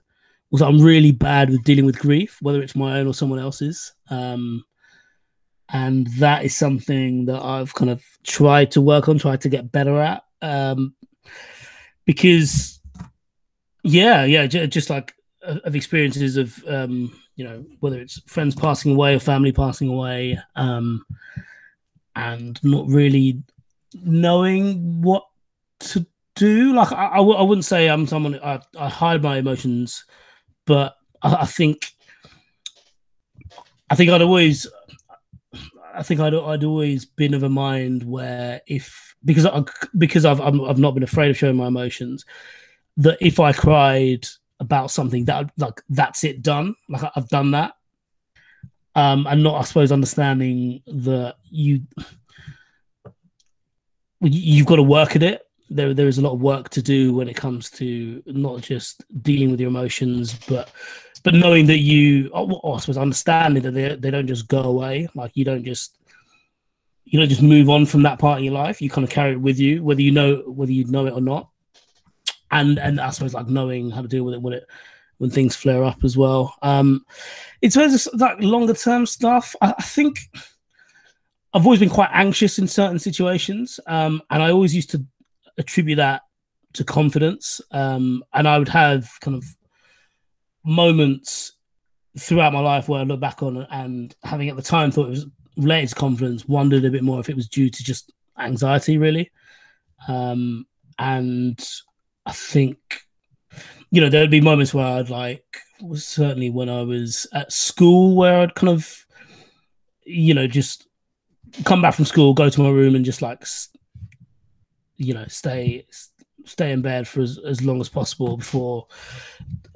was I'm really bad with dealing with grief, whether it's my own or someone else's. And that is something that I've kind of tried to work on, tried to get better at. Because, yeah, just like of experiences of, you know, whether it's friends passing away or family passing away, and not really knowing what to do. Like, I wouldn't say I'm someone, I hide my emotions, but I think I'd always... I'd always been of a mind where because I've not been afraid of showing my emotions, that if I cried about something, that like that's it done, like I've done that, and not I suppose understanding that you've got to work at it. There is a lot of work to do when it comes to not just dealing with your emotions, but knowing that I suppose understanding that they don't just go away. Like you don't just move on from that part of your life. You kind of carry it with you, whether you know it or not. And I suppose like knowing how to deal with it when things flare up as well. In terms of like longer term stuff, I think I've always been quite anxious in certain situations, and I always used to attribute that to confidence, and I would have kind of moments throughout my life where I look back on and having at the time thought it was related to confidence, wondered a bit more if it was due to just anxiety really. And I think, you know, there would be moments where I'd like, certainly when I was at school, where I'd kind of, you know, just come back from school, go to my room and just like, you know, stay in bed for as long as possible before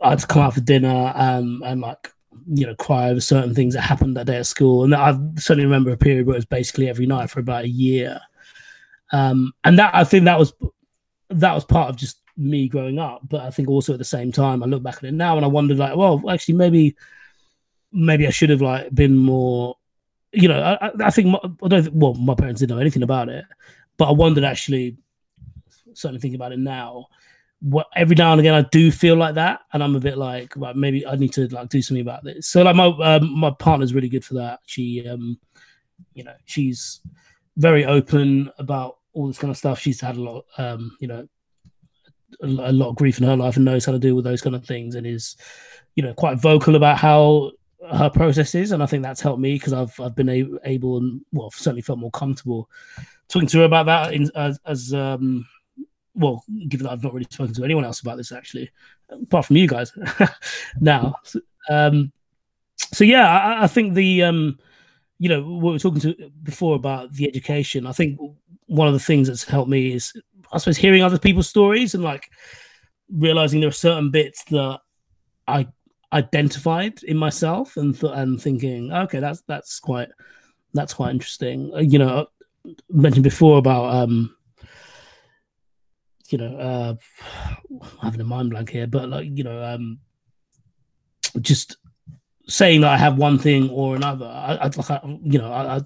I had to come out for dinner, and like, you know, cry over certain things that happened that day at school. And I certainly remember a period where it was basically every night for about a year. And that, I think that was part of just me growing up. But I think also at the same time, I look back at it now and I wondered like, well, actually maybe I should have like been more, you know, my parents didn't know anything about it, but I wondered actually, certainly thinking about it now, what every now and again I do feel like that, and I'm a bit like, well, maybe I need to like do something about this. So like my partner's really good for that. She, you know, she's very open about all this kind of stuff. She's had a lot, you know, a lot of grief in her life and knows how to deal with those kind of things, and is, you know, quite vocal about how her process is. And I think that's helped me because I've been able and well certainly felt more comfortable talking to her about that as well, given that I've not really spoken to anyone else about this, actually, apart from you guys now. So yeah, I think the, you know, what we were talking to before about the education, I think one of the things that's helped me is, I suppose, hearing other people's stories and like realizing there are certain bits that I identified in myself and thinking, okay, that's quite interesting. You know, I mentioned before about, you know, I'm having a mind blank here, but like, you know, just saying that I have one thing or another. I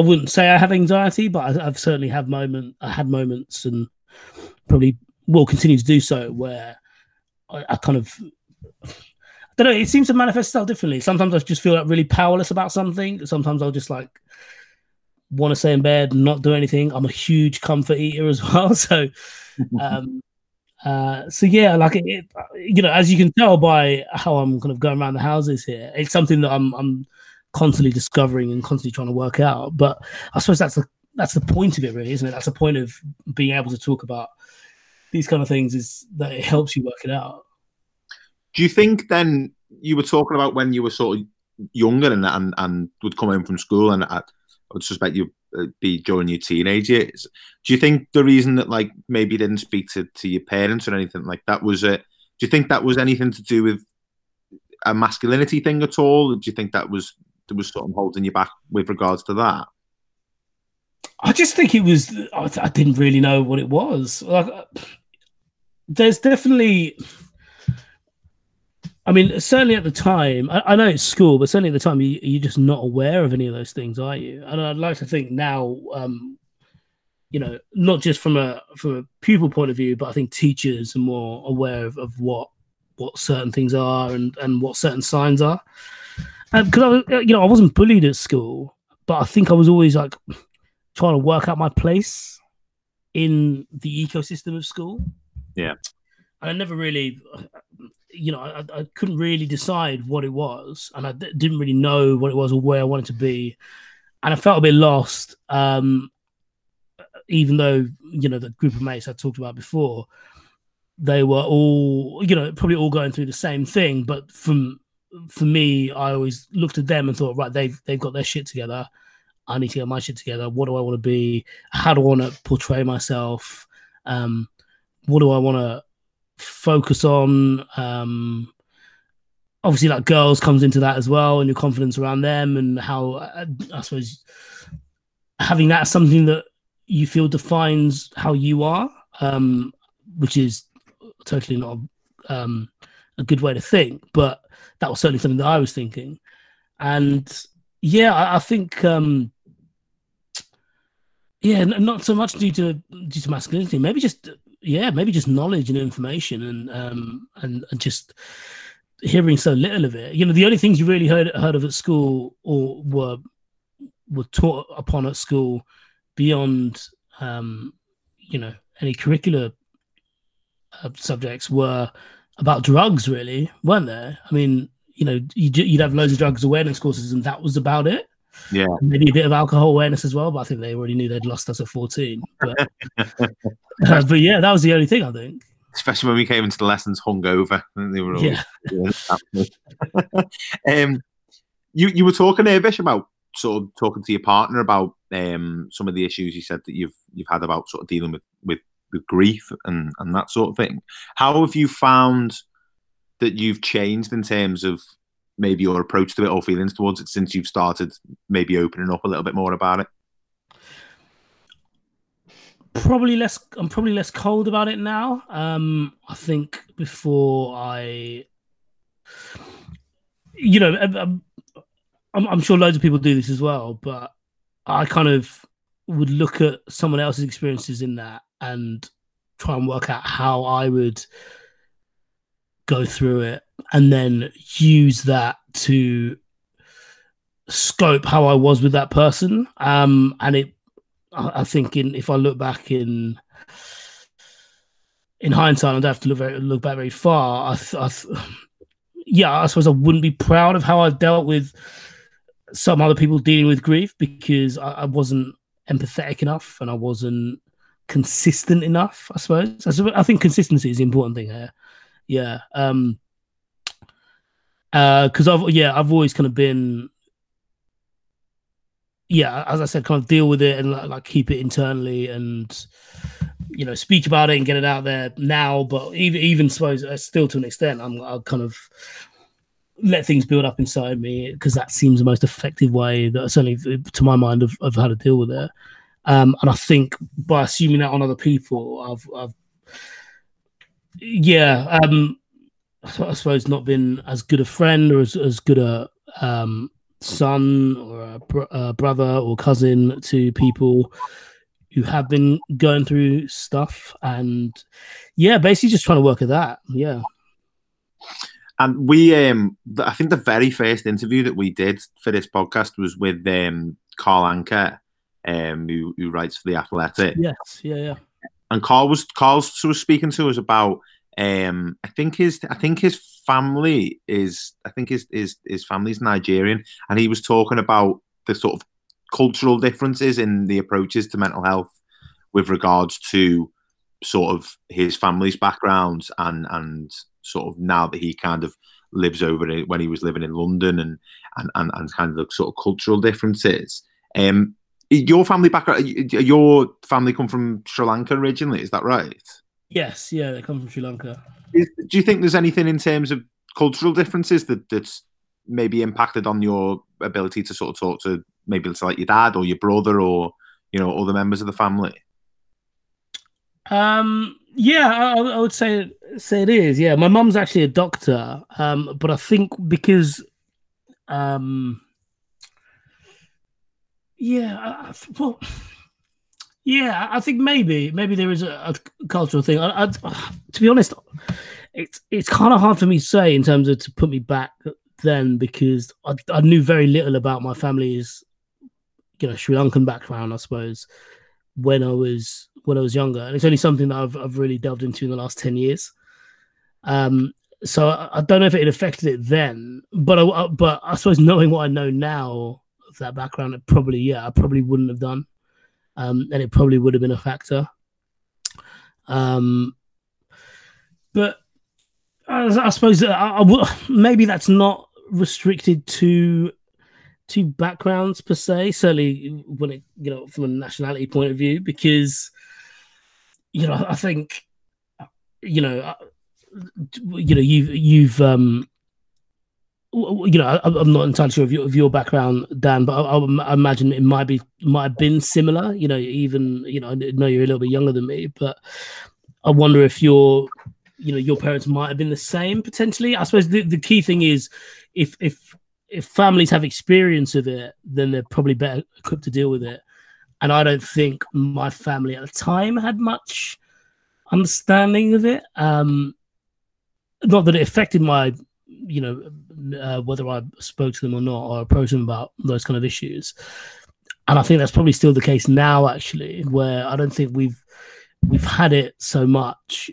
wouldn't say I have anxiety, but I've certainly had moments, and probably will continue to do so, where I kind of, I don't know, it seems to manifest itself differently. Sometimes I just feel like really powerless about something. Sometimes I'll just like want to stay in bed and not do anything. I'm a huge comfort eater as well, so. So yeah, like it, you know, as you can tell by how I'm kind of going around the houses here, it's something that I'm constantly discovering and constantly trying to work out. But I suppose that's the point of it, really, isn't it? That's the point of being able to talk about these kind of things, is that it helps you work it out. Do you think then, you were talking about when you were sort of younger and would come home from school, and I would suspect you be during your teenage years, do you think the reason that like maybe you didn't speak to your parents or anything like that was it? Do you think that was anything to do with a masculinity thing at all? Or do you think that was something holding you back with regards to that? I just think it was, I didn't really know what it was. Like, there's definitely I mean, certainly at the time, I know it's school, but certainly at the time, you're just not aware of any of those things, are you? And I'd like to think now, you know, not just from a pupil point of view, but I think teachers are more aware of what certain things are and what certain signs are. Because I wasn't bullied at school, but I think I was always like trying to work out my place in the ecosystem of school. Yeah. And I never really, I couldn't really decide what it was, and I didn't really know what it was or where I wanted to be, and I felt a bit lost. Even though the group of mates I talked about before, they were all probably all going through the same thing. But for me, I always looked at them and thought, right, they've got their shit together. I need to get my shit together. What do I want to be? How do I want to portray myself? What do I want to focus on? Obviously, like, girls comes into that as well, and your confidence around them, and how I suppose having that as something that you feel defines how you are, which is totally not a good way to think, but that was certainly something that I was thinking. And yeah, I think not so much due to masculinity, maybe just knowledge and information, and just hearing so little of it. The only things you really heard of at school or were taught upon at school beyond any curricular subjects were about drugs, really, weren't there? I mean, you'd have loads of drugs awareness courses, and that was about it. Yeah, maybe a bit of alcohol awareness as well, but I think they already knew they'd lost us at 14. But, but yeah, that was the only thing, I think. Especially when we came into the lessons hungover, and they were all you were talking there, Vish, about sort of talking to your partner about some of the issues you said that you've had about sort of dealing with grief and that sort of thing. How have you found that you've changed in terms of maybe your approach to it or feelings towards it since you've started maybe opening up a little bit more about it? I'm probably less cold about it now. I think before I'm sure loads of people do this as well, but I kind of would look at someone else's experiences in that and try and work out how I would go through it, and then use that to scope how I was with that person. I think if I look back in hindsight, I don't have to look back very far. I suppose I wouldn't be proud of how I've dealt with some other people dealing with grief, because I wasn't empathetic enough and I wasn't consistent enough, I suppose. I think consistency is the important thing here. Yeah. Because I've always kind of been, as I said, kind of deal with it and like keep it internally, and speak about it and get it out there now. But even suppose still to an extent, I'll kind of let things build up inside me, because that seems the most effective way, that certainly to my mind, of how to deal with it. And I think by assuming that on other people, I suppose not been as good a friend or as good a son or a brother or cousin to people who have been going through stuff, and basically just trying to work at that. Yeah. And we, I think the very first interview that we did for this podcast was with Carl Anker, who writes for The Athletic. Yes, yeah. And Carl's sort of speaking to us about I think his family is, his family's Nigerian, and he was talking about the sort of cultural differences in the approaches to mental health with regards to sort of his family's backgrounds and sort of now that he kind of lives over it, when he was living in London and kind of the sort of cultural differences. Your family background, your family come from Sri Lanka originally, is that right? Yes, yeah, they come from Sri Lanka. Do you think there's anything in terms of cultural differences that's maybe impacted on your ability to sort of talk to maybe like your dad or your brother or other members of the family? Yeah, I would say it is. Yeah, my mum's actually a doctor, but I think because, I think maybe there is a cultural thing. I, to be honest, it's kind of hard for me to say in terms of to put me back then, because I knew very little about my family's, Sri Lankan background, I suppose, when I was younger, and it's only something that I've really delved into in the last 10 years. So I don't know if it affected it then, but I suppose knowing what I know now of that background, I probably wouldn't have done, and it probably would have been a factor. But I suppose that maybe that's not restricted to backgrounds per se, certainly when it, from a nationality point of view, because, I think, I'm not entirely sure of your background, Dan, but I imagine it might have been similar, I know you're a little bit younger than me, but I wonder if your parents might have been the same potentially. I suppose the key thing is if families have experience of it, then they're probably better equipped to deal with it. And I don't think my family at the time had much understanding of it. Not that it affected my, whether I spoke to them or not, or approached them about those kind of issues. And I think that's probably still the case now, actually, where I don't think we've had it so much,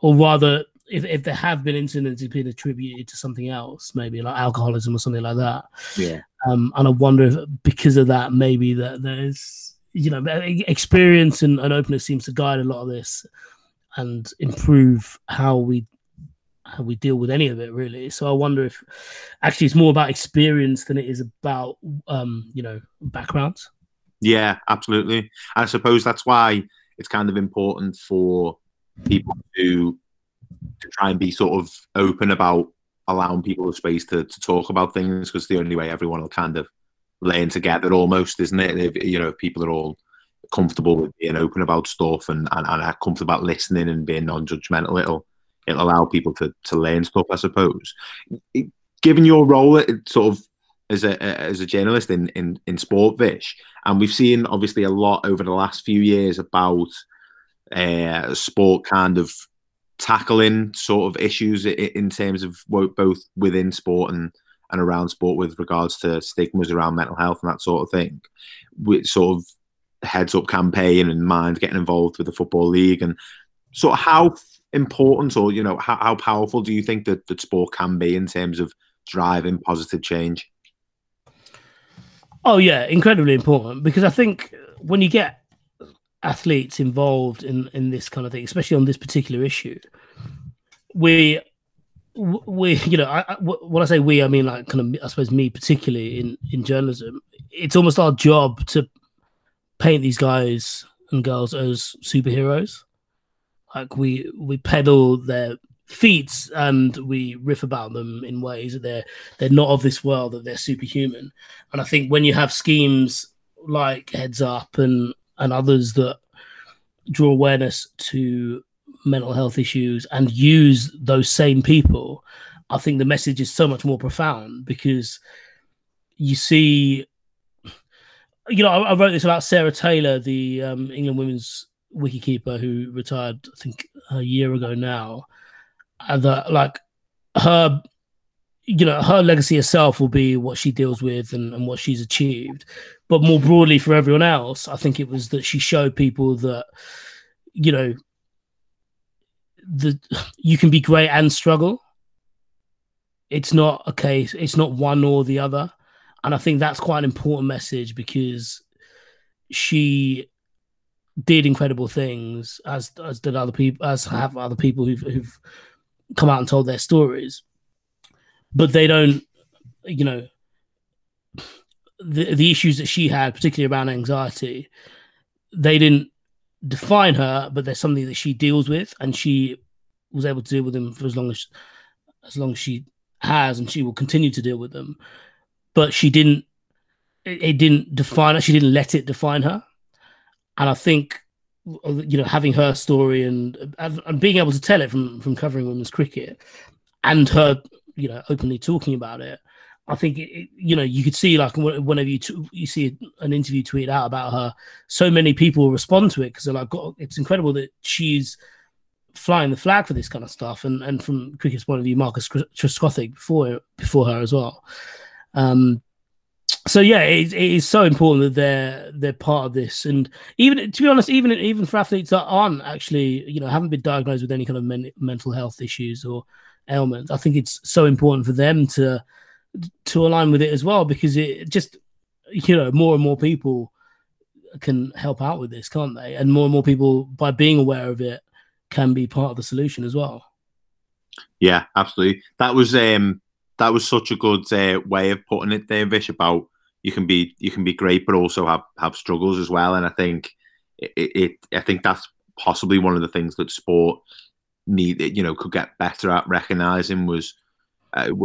or rather, if there have been incidents, it's been attributed to something else, maybe like alcoholism or something like that. Yeah. And I wonder if because of that, maybe that there's, experience and openness seems to guide a lot of this and improve how we deal with any of it, really. So I wonder if actually it's more about experience than it is about, backgrounds. Yeah, absolutely. And I suppose that's why it's kind of important for people to try and be sort of open about allowing people a space to talk about things, because the only way everyone will kind of learn together almost, isn't it? If people are all comfortable with being open about stuff and are comfortable about listening and being non-judgmental, it'll allow people to learn stuff, I suppose. Given your role sort of as a journalist in Sportfish, and we've seen obviously a lot over the last few years about sport kind of tackling sort of issues in terms of both within sport and around sport with regards to stigmas around mental health and that sort of thing, with sort of Heads Up campaign and Mind getting involved with the Football League, and sort of how important or how powerful do you think that sport can be in terms of driving positive change? Oh yeah, incredibly important, because I think when you get athletes involved in this kind of thing, especially on this particular issue, we when I say we, I mean like kind of, I suppose, me particularly in journalism, it's almost our job to paint these guys and girls as superheroes. Like we peddle their feats and we riff about them in ways that they're not of this world, that they're superhuman. And I think when you have schemes like Heads Up and others that draw awareness to mental health issues and use those same people, I think the message is so much more profound, because you see, I wrote this about Sarah Taylor, the England women's wicketkeeper who retired, I think, a year ago now, that like her, her legacy herself will be what she deals with and what she's achieved. But more broadly for everyone else, I think it was that she showed people that, you can be great and struggle. It's not a case, it's not one or the other. And I think that's quite an important message, because she did incredible things, as did other people, as have other people who've come out and told their stories. But they don't, the issues that she had, particularly around anxiety, they didn't define her, but there's something that she deals with, and she was able to deal with them for as long as she has, and she will continue to deal with them. But it didn't define her. She didn't let it define her. And I think you know, having her story and being able to tell it from covering women's cricket, and her, you know, openly talking about it. I think, you know, you could see, like, whenever you see an interview tweet out about her, so many people respond to it because they're like, God, it's incredible that she's flying the flag for this kind of stuff. And from cricket's point of view, Marcus Trescothick before her as well. So yeah, it is so important that they're part of this. And even, to be honest, even for athletes that aren't actually, you know, haven't been diagnosed with any kind of mental health issues or ailments, I think it's so important for them to align with it as well, because it just, you know, more and more people can help out with this, can't they? And more people, by being aware of it, can be part of the solution as well. Yeah, absolutely. That was such a good way of putting it there, Vish, about you can be great but also have struggles as well. And I think I think that's possibly one of the things that sport needed, you know, could get better at recognizing was,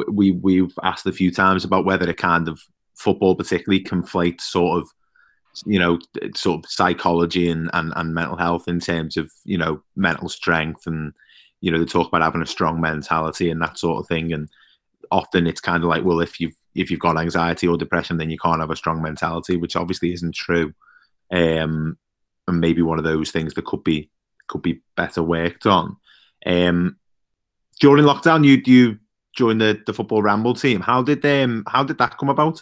we've asked a few times about whether a kind of football particularly conflates sort of, you know, sort of psychology and mental health in terms of, you know, mental strength, and, you know, they talk about having a strong mentality and that sort of thing. And often it's kind of like, well, if you've got anxiety or depression, then you can't have a strong mentality, which obviously isn't true. And maybe one of those things that could be better worked on. During lockdown, you joined the Football Ramble team. How did that come about?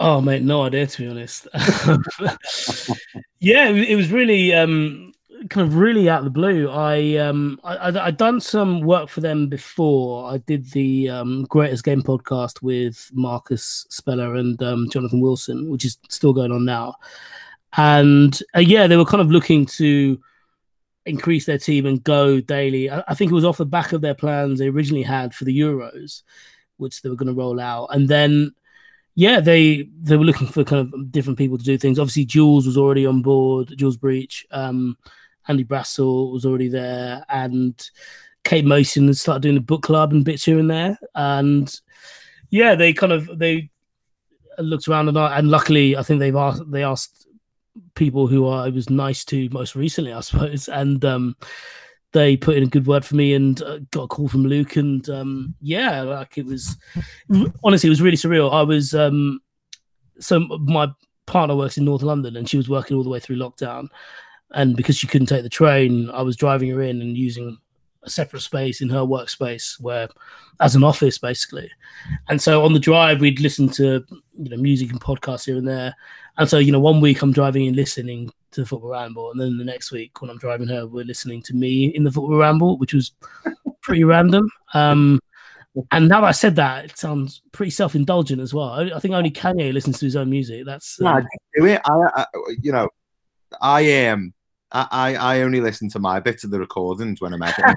Oh mate, no idea, to be honest. Yeah, it was really kind of really out of the blue. I'd done some work for them before. I did the Greatest Game podcast with Marcus Speller and Jonathan Wilson, which is still going on now. And yeah, they were kind of looking to increase their team and go daily. I think it was off the back of their plans they originally had for the Euros, which they were going to roll out. And then, yeah, they were looking for kind of different people to do things. Obviously, Jules was already on board, Jules Breach. Andy Brassell was already there. And Kate Motion had started doing the book club and bits here and there. And yeah, they looked around, and luckily, I think they asked people who I was nice to most recently, I suppose, and they put in a good word for me, and got a call from Luke, and yeah, like, it was honestly, it was really surreal. I was so my partner works in North London, and she was working all the way through lockdown, and because she couldn't take the train, I was driving her in and using a separate space in her workspace where as an office, basically. And so on the drive, we'd listen to, you know, music and podcasts here and there. And so, you know, one week I'm driving and listening to the Football Ramble, and then the next week when I'm driving her, we're listening to me in the Football Ramble, which was pretty random. And now that I said that, it sounds pretty self-indulgent as well. I think only Kanye listens to his own music. That's I only listen to my bit of the recordings when I'm editing.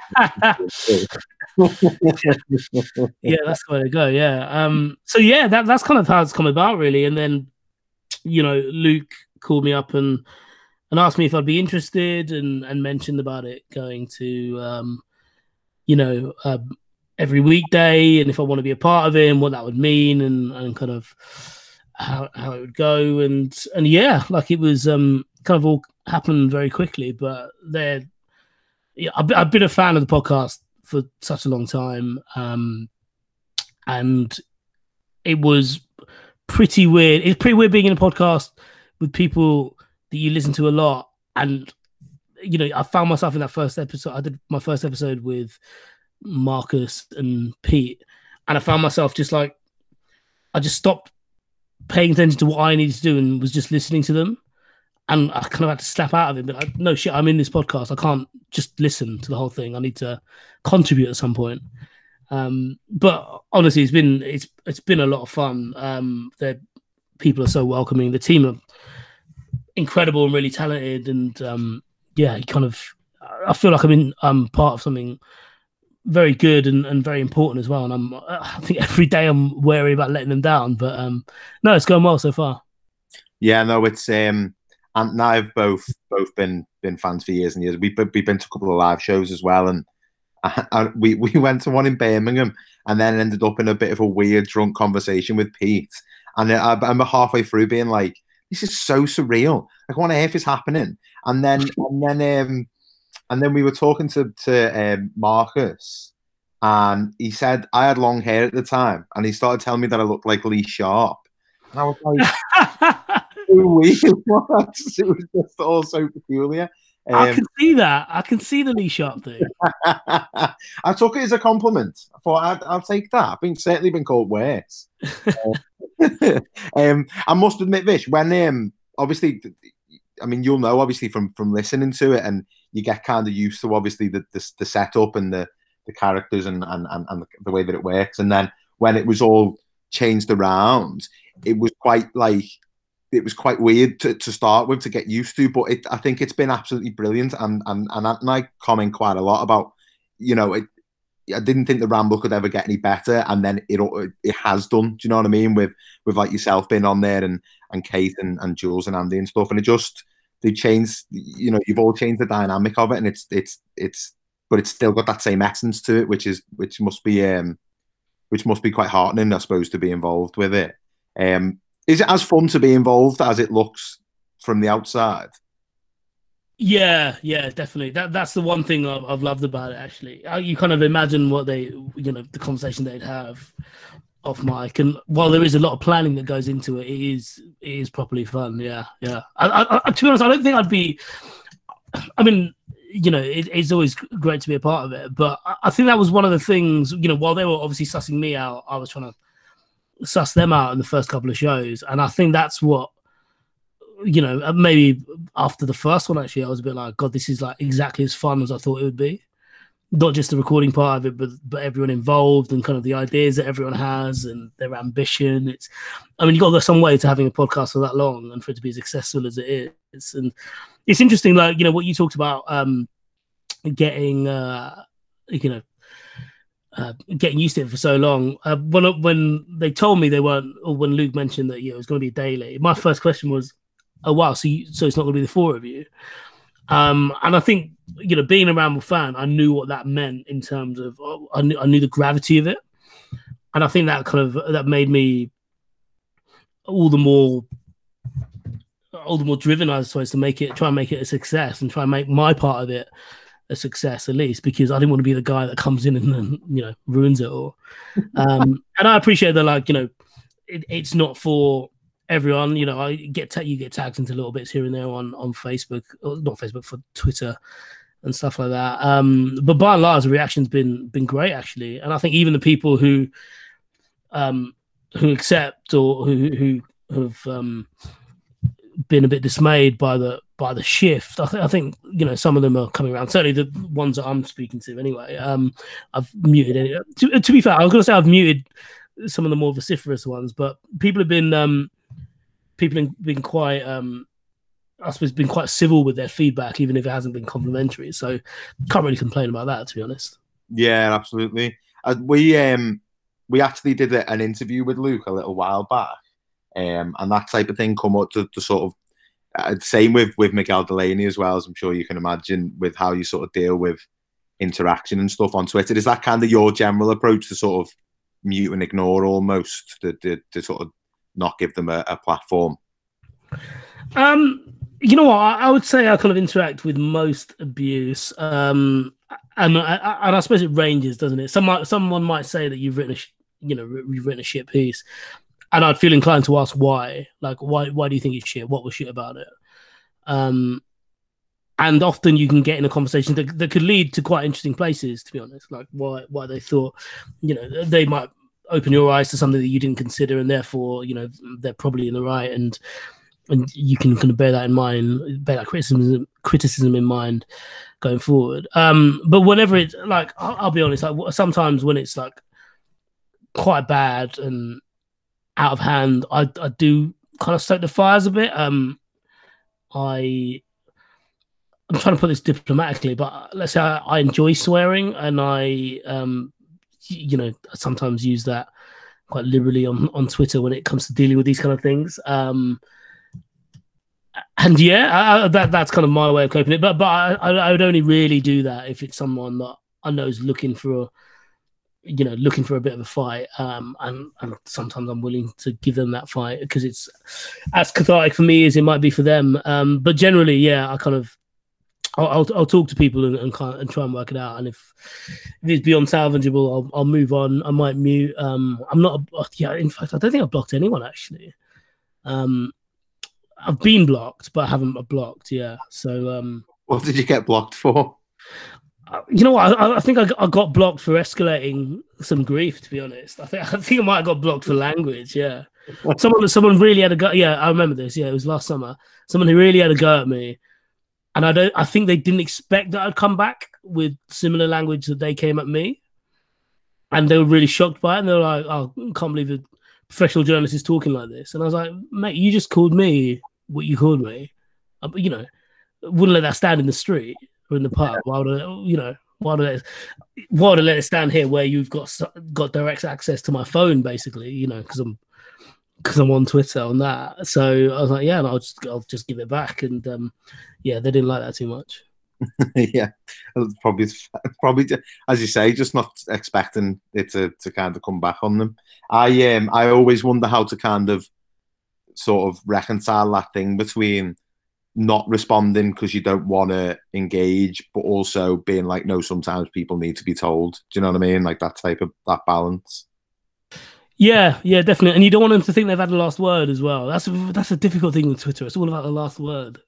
Yeah, that's the way to go. Yeah. So yeah, that's kind of how it's come about, really. And then, you know, Luke called me up and asked me if I'd be interested, and mentioned about it going to, you know, every weekday, and if I want to be a part of it, and what that would mean, and kind of how it would go, and yeah, like, it was kind of all happened very quickly. But I've been a fan of the podcast for such a long time, and it was pretty weird. It's pretty weird being in a podcast with people that you listen to a lot. And, you know, I found myself in that first episode. I did my first episode with Marcus and Pete, and I found myself just like, I just stopped paying attention to what I needed to do and was just listening to them. And I kind of had to snap out of it, but like, no shit, I'm in this podcast. I can't just listen to the whole thing. I need to contribute at some point. But honestly, it's been a lot of fun. People are so welcoming. The team are incredible and really talented. And yeah, I feel like I'm part of something very good and very important as well. And I think every day I'm wary about letting them down. But no, it's going well so far. Yeah, no, it's. And now I've both been fans for years and years. We've been to a couple of live shows as well, and we went to one in Birmingham, and then ended up in a bit of a weird drunk conversation with Pete. And I remember halfway through being like, this is so surreal. Like, what on earth is happening? And then we were talking to Marcus, and he said I had long hair at the time, and he started telling me that I looked like Lee Sharp, and I was like, it was just all so peculiar. I can see that. I can see the Lee Sharp thing. I took it as a compliment. I thought, I'll take that. I've certainly been called worse. I must admit, Vish, when obviously, I mean, you'll know obviously from listening to it, and you get kind of used to obviously the setup and the characters and the way that it works. And then when it was all changed around, it was quite like. It was quite weird to start with, to get used to, but I think it's been absolutely brilliant. And I comment quite a lot about, you know, I didn't think the Ramble could ever get any better, and then it has done. Do you know what I mean? With like yourself being on there, and Kate and Jules and Andy and stuff, and it just they changed. You know, you've all changed the dynamic of it, and it's still got that same essence to it, which must be quite heartening, I suppose, to be involved with it. Is it as fun to be involved as it looks from the outside? Yeah, definitely. That's the one thing I've loved about it. Actually, you kind of imagine what the conversation they'd have off mic, and while there is a lot of planning that goes into it, it is properly fun. Yeah. I to be honest, I don't think I'd be. I mean, you know, it's always great to be a part of it, but I think that was one of the things. You know, while they were obviously sussing me out, I was trying to suss them out in the first couple of shows, and I think that's what, you know, maybe after the first one actually I was a bit like, God, this is like exactly as fun as I thought it would be, not just the recording part of it but everyone involved and kind of the ideas that everyone has and their ambition. It's, I mean, you've got to go some way to having a podcast for that long and for it to be as successful as it is. And it's interesting, like, you know, what you talked about, getting you know, getting used to it for so long. When they told me they weren't, or when Luke mentioned that, you know, it was going to be daily, my first question was, "Oh wow, so it's not going to be the four of you?" And I think, you know, being a Ramble fan, I knew what that meant in terms of I knew the gravity of it, and I think that kind of made me all the more driven, I suppose, to try and make it a success and try and make my part of it a success, at least, because I didn't want to be the guy that comes in and then, you know, ruins it all. And I appreciate that, like, you know, it's not for everyone. You know, you get tagged into little bits here and there on Facebook, or not Facebook, for Twitter and stuff like that. But by and large, the reaction's been great actually, and I think even the people who accept or who have been a bit dismayed by the shift, I think you know, some of them are coming around, certainly the ones that I'm speaking to anyway. I've muted any, to be fair, I was gonna say I've muted some of the more vociferous ones, but people have been quite I suppose been quite civil with their feedback, even if it hasn't been complimentary, so can't really complain about that, to be honest. Yeah, absolutely. We actually did an interview with Luke a little while back, and that type of thing come up to sort of same with Miguel Delaney as well, as I'm sure you can imagine, with how you sort of deal with interaction and stuff on Twitter. Is that kind of your general approach, to sort of mute and ignore almost, to sort of not give them a platform? You know what, I would say I kind of interact with most abuse, and I suppose it ranges, doesn't it? Someone might say that you've written a shit piece, and I'd feel inclined to ask why. Like, why do you think it's shit? What was shit about it? And often you can get in a conversation that could lead to quite interesting places, to be honest. Like, why they thought, you know, they might open your eyes to something that you didn't consider, and therefore, you know, they're probably in the right, and you can kind of bear that in mind, bear that criticism in mind going forward. But whenever it's, like, I'll be honest, like, sometimes when it's, like, quite bad and out of hand, I do kind of stoke the fires a bit. I'm trying to put this diplomatically, but let's say I enjoy swearing, and I you know, sometimes use that quite liberally on Twitter when it comes to dealing with these kind of things. And yeah, that's kind of my way of coping it. But I would only really do that if it's someone that I know is looking for you know, looking for a bit of a fight, and sometimes I'm willing to give them that fight because it's as cathartic for me as it might be for them. But generally, yeah, I kind of I'll talk to people and try and work it out. And if it's beyond salvageable, I'll move on. I might mute. I'm not. Yeah, in fact, I don't think I've blocked anyone actually. I've been blocked, but I haven't been blocked. Yeah. So what did you get blocked for? You know what? I think I got blocked for escalating some grief. To be honest, I think I might have got blocked for language. Yeah, someone really had a go. Yeah, I remember this. Yeah, it was last summer. Someone who really had a go at me, and I think they didn't expect that I'd come back with similar language that they came at me, and they were really shocked by it. And they were like, "Oh, I can't believe a professional journalist is talking like this." And I was like, "Mate, you just called me what you called me. You know, wouldn't let that stand in the street." In the pub, why would I let it stand here where you've got direct access to my phone, basically, you know, because I'm on Twitter on that. So I was like, yeah, and I'll just give it back, and yeah, they didn't like that too much. Yeah, probably as you say, just not expecting it to kind of come back on them. I always wonder how to kind of sort of reconcile that thing between not responding because you don't want to engage, but also being like, no, sometimes people need to be told. Do you know what I mean? Like that type of that balance. Yeah, definitely. And you don't want them to think they've had the last word as well. That's a difficult thing with Twitter. It's all about the last word.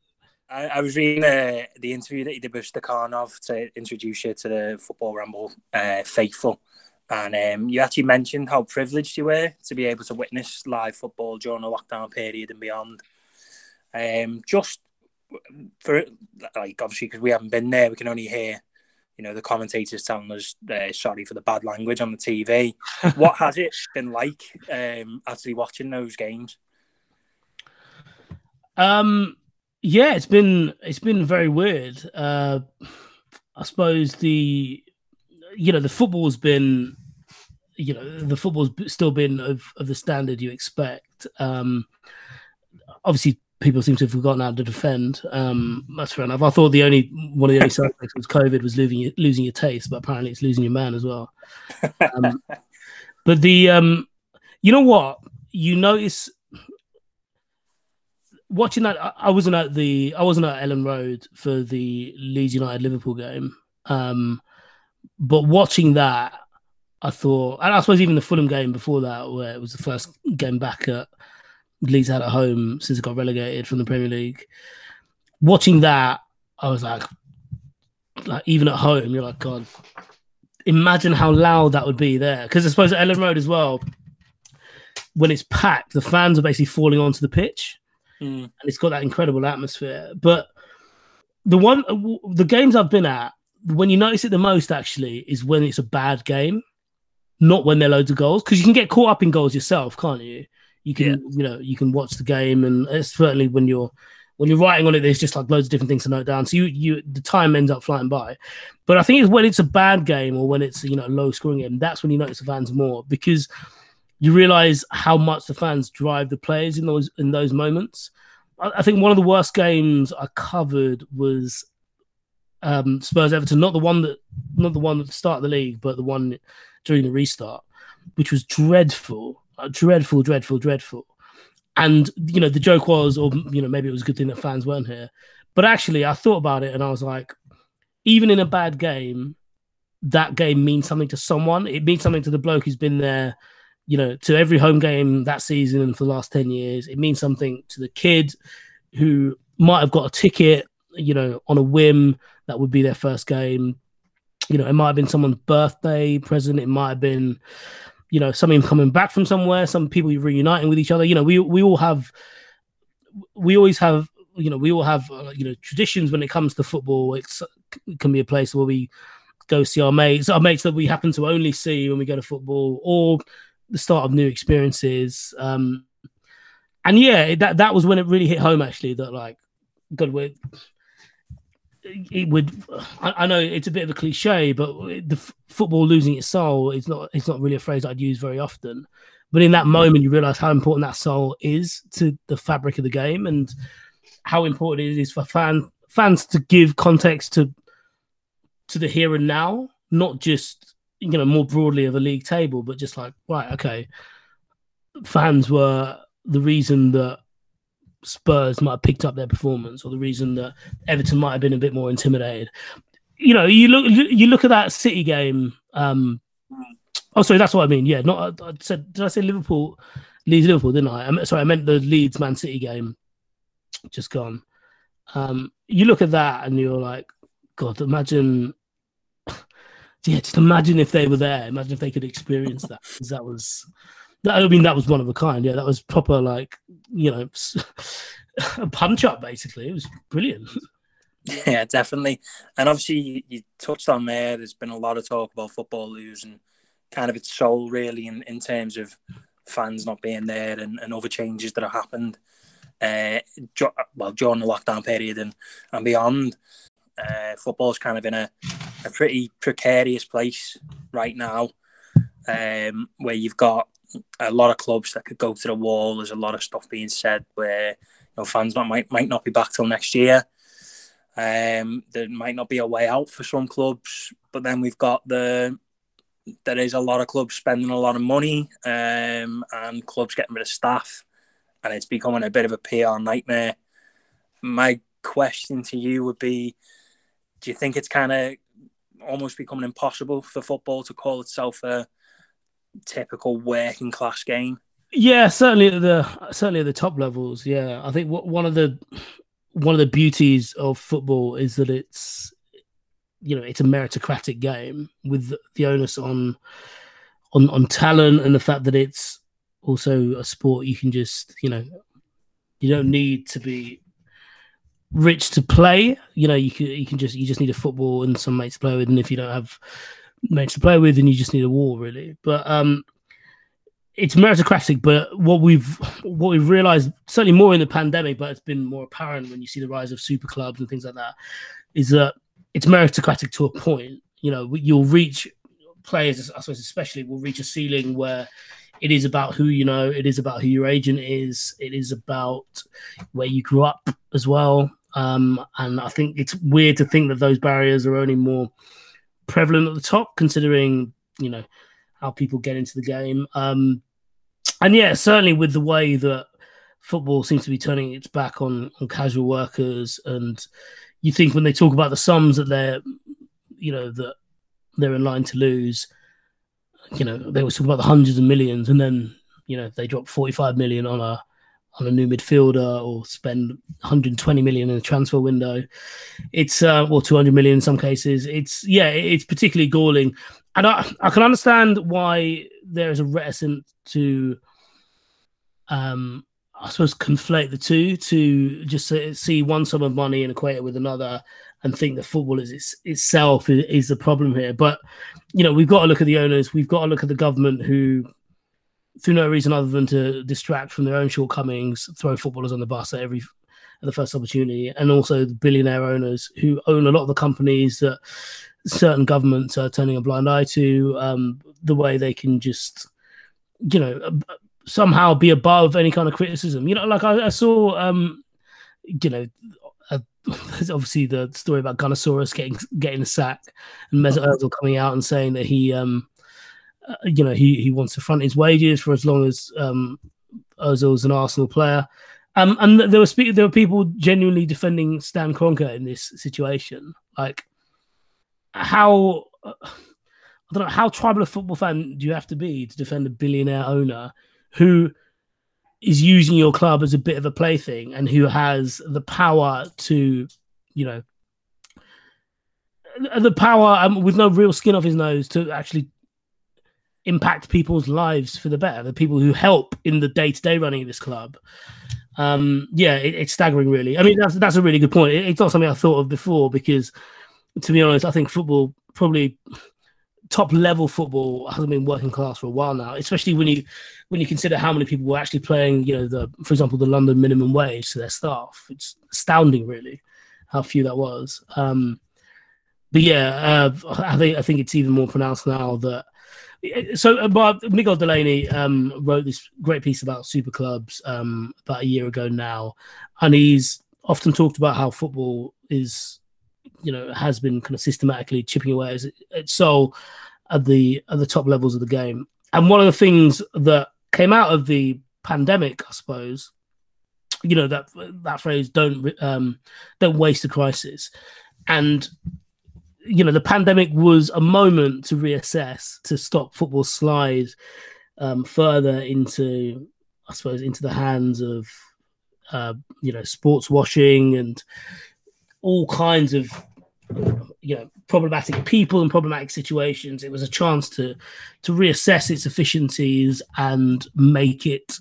I was reading the interview that he did with Stakhanov to introduce you to the Football Ramble faithful. And you actually mentioned how privileged you were to be able to witness live football during the lockdown period and beyond. Just for, like, obviously, because we haven't been there, we can only hear, you know, the commentators telling us sorry for the bad language on the TV. What has it been like actually watching those games? Yeah, it's been very weird. I suppose the football's still been of the standard you expect. Obviously, people seem to have forgotten how to defend. That's fair enough. I thought one of the only side effects was COVID was losing your taste, but apparently it's losing your man as well. But you know what? You notice watching that. I wasn't at Ellen Road for the Leeds United Liverpool game, but watching that, I thought, and I suppose even the Fulham game before that, where it was the first game back at Leeds had at home since it got relegated from the Premier League. Watching that, I was like even at home, you're like, God, imagine how loud that would be there. Because I suppose at Ellen Road as well, when it's packed, the fans are basically falling onto the pitch, and it's got that incredible atmosphere. But the games I've been at, when you notice it the most actually is when it's a bad game, not when there are loads of goals, because you can get caught up in goals yourself, can't you? You can, you can watch the game, and it's certainly when you're writing on it, there's just like loads of different things to note down. So the time ends up flying by. But I think it's when it's a bad game or when it's a low scoring game, that's when you notice the fans more, because you realise how much the fans drive the players in those moments. I think one of the worst games I covered was Spurs Everton, not the one at the start of the league, but the one during the restart, which was dreadful. Dreadful. And, the joke was, or, maybe it was a good thing that fans weren't here. But actually, I thought about it and I was like, even in a bad game, that game means something to someone. It means something to the bloke who's been there, to every home game that season and for the last 10 years. It means something to the kid who might have got a ticket, on a whim, that would be their first game. It might have been someone's birthday present. It might have been... something coming back from somewhere, some people reuniting with each other. We all have traditions when it comes to football. It can be a place where we go see our mates that we happen to only see when we go to football, or the start of new experiences. And yeah, that was when it really hit home, actually, that like, God, I know it's a bit of a cliche, but the football losing its soul is not really a phrase I'd use very often. But in that moment, you realise how important that soul is to the fabric of the game, and how important it is for fans to give context to the here and now, not just you know, more broadly of a league table, but just like, right, okay, fans were the reason that Spurs might have picked up their performance, or the reason that Everton might have been a bit more intimidated. You know, you look at that City game. Oh, sorry, that's what I mean. Yeah, not. I said, did I say Liverpool? Leeds, Liverpool, didn't I? Sorry, I meant the Leeds Man City game just gone. You look at that and you're like, God, imagine. Yeah, just imagine if they were there. Imagine if they could experience that. Because that was, I mean, that was one of a kind. Yeah, that was proper, like, you know, a punch up basically. It was brilliant. Yeah, definitely. And obviously, you touched on there. There's been a lot of talk about football losing kind of its soul, really, in terms of fans not being there and other changes that have happened. Well, during the lockdown period and beyond, football's kind of in a pretty precarious place right now, where you've got a lot of clubs that could go to the wall. There's a lot of stuff being said where, you know, fans might not be back till next year. There might not be a way out for some clubs, but then we've got there is a lot of clubs spending a lot of money, and clubs getting rid of staff, and it's becoming a bit of a PR nightmare. My question to you would be, do you think it's kind of almost becoming impossible for football to call itself a typical working class game? Yeah, certainly at the top levels. Yeah, I think one of the beauties of football is that it's, you know, it's a meritocratic game with the onus on talent, and the fact that it's also a sport you can just, you know, you don't need to be rich to play. You know, you just need a football and some mates to play with, and if you don't have mates to play with, then you just need a wall, really. But it's meritocratic. But what we've realised, certainly more in the pandemic, but it's been more apparent when you see the rise of super clubs and things like that, is that it's meritocratic to a point. You know, you'll reach players, I suppose, especially will reach a ceiling where it is about who you know, it is about who your agent is, it is about where you grew up as well. And I think it's weird to think that those barriers are only more prevalent at the top, considering, you know, how people get into the game. And yeah, certainly with the way that football seems to be turning its back on casual workers, and you think when they talk about the sums that they're in line to lose, you know, they always talk about the hundreds of millions, and then, you know, they drop 45 million on a new midfielder, or spend 120 million in a transfer window. It's or 200 million in some cases. It's, yeah, it's particularly galling. And I can understand why there is a reticence to, I suppose, conflate the two, to just see one sum of money and equate it with another, and think that football is itself the problem here. But, you know, we've got to look at the owners. We've got to look at the government, who, through no reason other than to distract from their own shortcomings, throw footballers on the bus at the first opportunity. And also the billionaire owners who own a lot of the companies that certain governments are turning a blind eye to, the way they can just, you know, somehow be above any kind of criticism. You know, like I saw, you know, there's obviously the story about Gunnosaurus getting a sack, and Mesut Ozil coming out and saying that he wants to front his wages for as long as Ozil's an Arsenal player. And there were people genuinely defending Stan Kroenke in this situation. Like, how, I don't know, how tribal a football fan do you have to be to defend a billionaire owner who is using your club as a bit of a plaything, and who has the power to, you know, the power, with no real skin off his nose, to actually impact people's lives for the better, the people who help in the day-to-day running of this club. Yeah, it's staggering, really. I mean, that's a really good point. It's not something I thought of before, because, to be honest, I think football, probably top-level football, hasn't been working class for a while now, especially when you consider how many people were actually paying, you know, for example, the London minimum wage to their staff. It's astounding, really, how few that was. But yeah, I think it's even more pronounced now that. So, Miguel Delaney wrote this great piece about super clubs about a year ago now, and he's often talked about how football is, you know, has been kind of systematically chipping away at its soul, at the top levels of the game. And one of the things that came out of the pandemic, I suppose, you know, that phrase, don't waste a crisis. And, you know, the pandemic was a moment to reassess, to stop football slide further into, I suppose, into the hands of, sports washing and all kinds of, you know, problematic people and problematic situations. It was a chance to reassess its efficiencies and make it,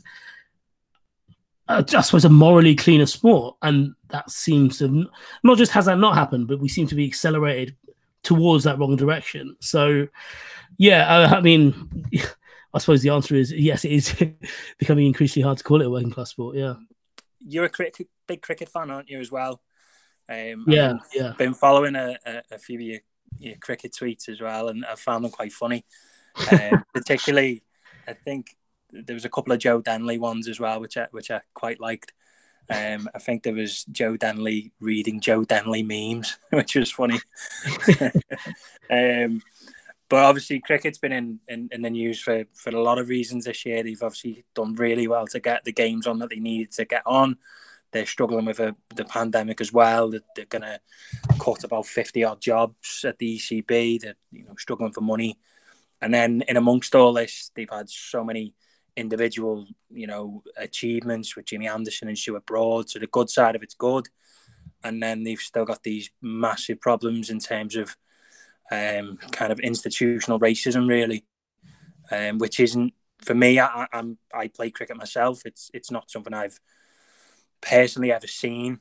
I suppose, a morally cleaner sport. And that seems to, not just has that not happened, but we seem to be accelerated towards that wrong direction. So, yeah, I mean, I suppose the answer is yes, it is becoming increasingly hard to call it a working class sport, yeah. You're a big cricket fan, aren't you, as well? Yeah. Been following a few of your cricket tweets as well, and I found them quite funny. Particularly, I think there was a couple of Joe Denley ones as well, which I quite liked. I think there was Joe Denley reading Joe Denley memes, which was funny. But obviously, cricket's been in the news for a lot of reasons this year. They've obviously done really well to get the games on that they needed to get on. They're struggling with the pandemic as well. They're going to cut about 50-odd jobs at the ECB. They're, you know, struggling for money. And then in amongst all this, they've had so many individual, you know, achievements with Jimmy Anderson and Stuart Broad. So the good side of it's good. And then they've still got these massive problems in terms of kind of institutional racism, really, which isn't, for me, I play cricket myself. It's not something I've personally ever seen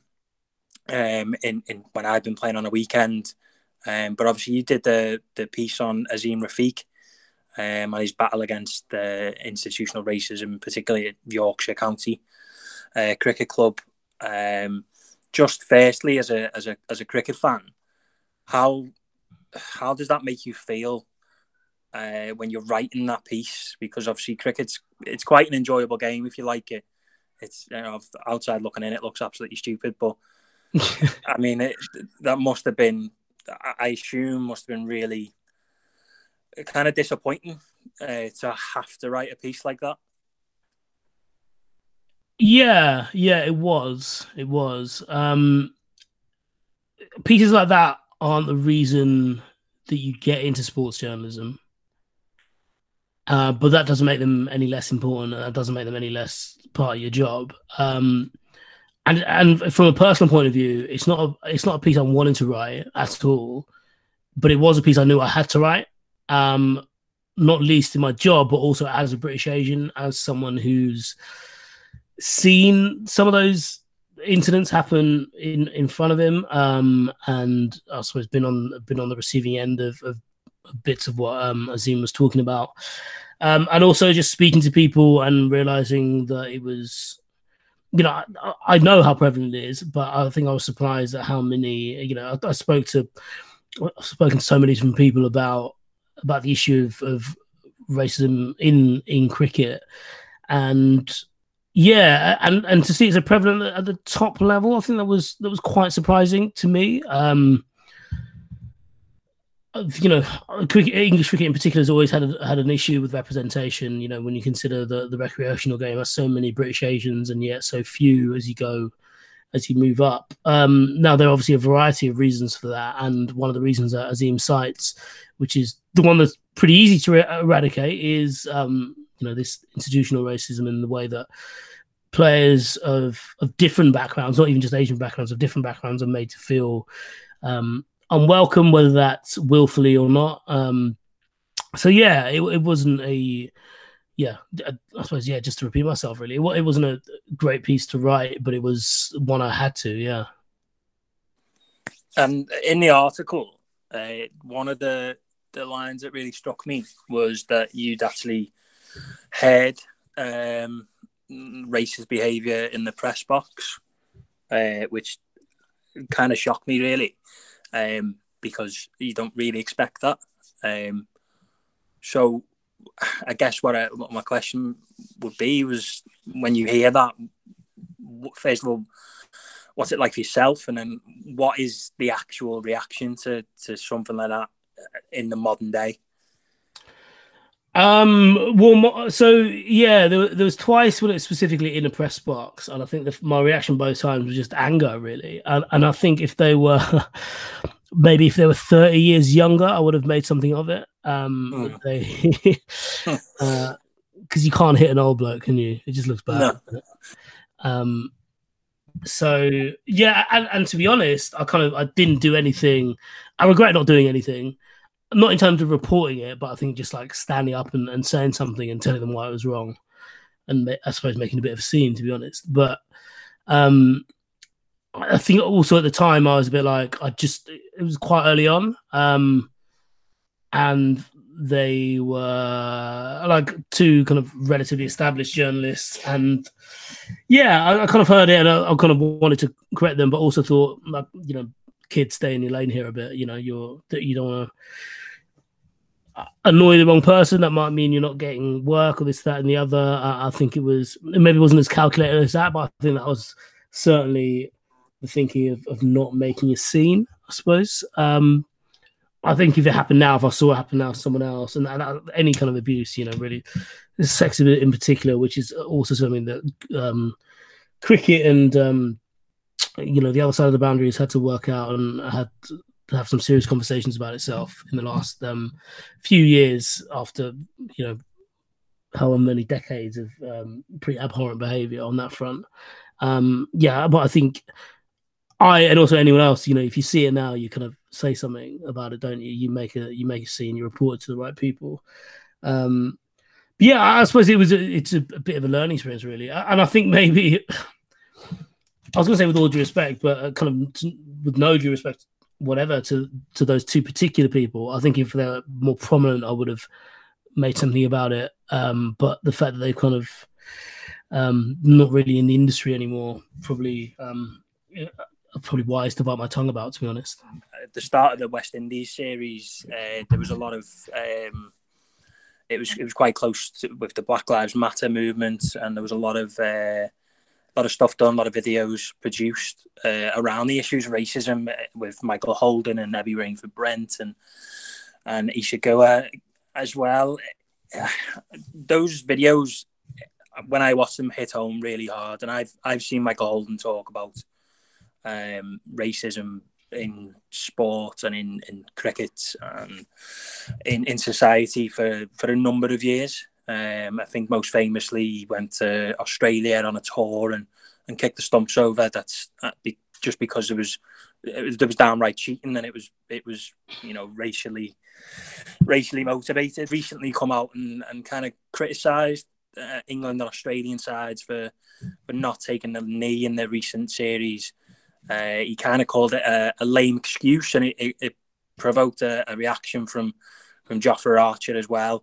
in when I've been playing on a weekend, but obviously you did the piece on Azeem Rafiq and his battle against the institutional racism, particularly at Yorkshire County Cricket Club. Just firstly, as a cricket fan, how does that make you feel when you're writing that piece? Because obviously cricket's quite an enjoyable game if you like it. It's, you know, outside looking in, it looks absolutely stupid. But I mean, that must have been, I assume, really kind of disappointing to have to write a piece like that. Yeah, it was. It was. Pieces like that aren't the reason that you get into sports journalism. But that doesn't make them any less important. That doesn't make them any less part of your job. And from a personal point of view, it's not a piece I wanted to write at all. But it was a piece I knew I had to write, not least in my job, but also as a British Asian, as someone who's seen some of those incidents happen in front of him, and I suppose been on the receiving end of bits of what Azeem was talking about, and also just speaking to people and realizing that it was, you know, I know how prevalent it is, but I think I was surprised at how many, you know, I've spoken to so many different people about the issue of racism in cricket, and yeah, and to see it's so prevalent at the top level, I think that was quite surprising to me. You know, English cricket in particular has always had an issue with representation. You know, when you consider the recreational game, there's so many British Asians and yet so few as you move up. Now, there are obviously a variety of reasons for that, and one of the reasons that Azeem cites, which is the one that's pretty easy to eradicate, is you know, this institutional racism in the way that players of different backgrounds, not even just Asian backgrounds, of different backgrounds, are made to feel unwelcome, whether that's willfully or not. So yeah, it wasn't a, yeah, I suppose, yeah, just to repeat myself, really, it wasn't a great piece to write, but it was one I had to, yeah. And in the article, one of the lines that really struck me was that you'd actually heard racist behaviour in the press box, which kind of shocked me, really. Because you don't really expect that. So I guess what my question would be was, when you hear that, first of all, what's it like for yourself? And then what is the actual reaction to something like that in the modern day? Well, so yeah, there was twice when it was specifically in a press box, and I think my reaction both times was just anger, really. And I think if they were, maybe if they were 30 years younger, I would have made something of it. Because you can't hit an old bloke, can you? It just looks bad. No. So yeah, and to be honest, I didn't do anything. I regret not doing anything. Not in terms of reporting it, but I think just like standing up and saying something and telling them why it was wrong, and I suppose making a bit of a scene, to be honest. But I think also at the time I was a bit like, it was quite early on, and they were like two kind of relatively established journalists, and yeah, I kind of heard it and I kind of wanted to correct them, but also thought, like, you know, kids, stay in your lane here a bit. You know, you don't want to annoy the wrong person. That might mean you're not getting work or this, that, and the other. I think it wasn't as calculated as that, but I think that was certainly the thinking of not making a scene, I suppose. I think if it happened now, if I saw it happen now to someone else, and any kind of abuse, you know, really, sexism in particular, which is also something that cricket and you know, the other side of the boundaries had to work out and had to have some serious conversations about itself in the last few years, after, you know, however many decades of pretty abhorrent behaviour on that front. Yeah, but I think and also anyone else, you know, if you see it now, you kind of say something about it, don't you? You make a scene, you report it to the right people. But yeah, I suppose it's a bit of a learning experience, really. And I think maybe... I was going to say with all due respect, but kind of with no due respect, whatever, to those two particular people. I think if they're more prominent, I would have made something about it. But the fact that they're kind of not really in the industry anymore, probably wise to bite my tongue about, to be honest. At the start of the West Indies series, there was a lot of... It was quite close with the Black Lives Matter movement, and there was a lot of... a lot of stuff done, a lot of videos produced around the issues of racism, with Michael Holding and Ebony Rainford-Brent and Isha Goa as well. Those videos, when I watched them, hit home really hard. And I've seen Michael Holding talk about racism in sport and in cricket and in society for a number of years. I think most famously he went to Australia on a tour and kicked the stumps over. Just because there was downright cheating, and it was you know, racially motivated. Recently come out and kind of criticised England and Australian sides for not taking the knee in the recent series. He kind of called it a lame excuse, and it provoked a reaction from Jofra Archer as well.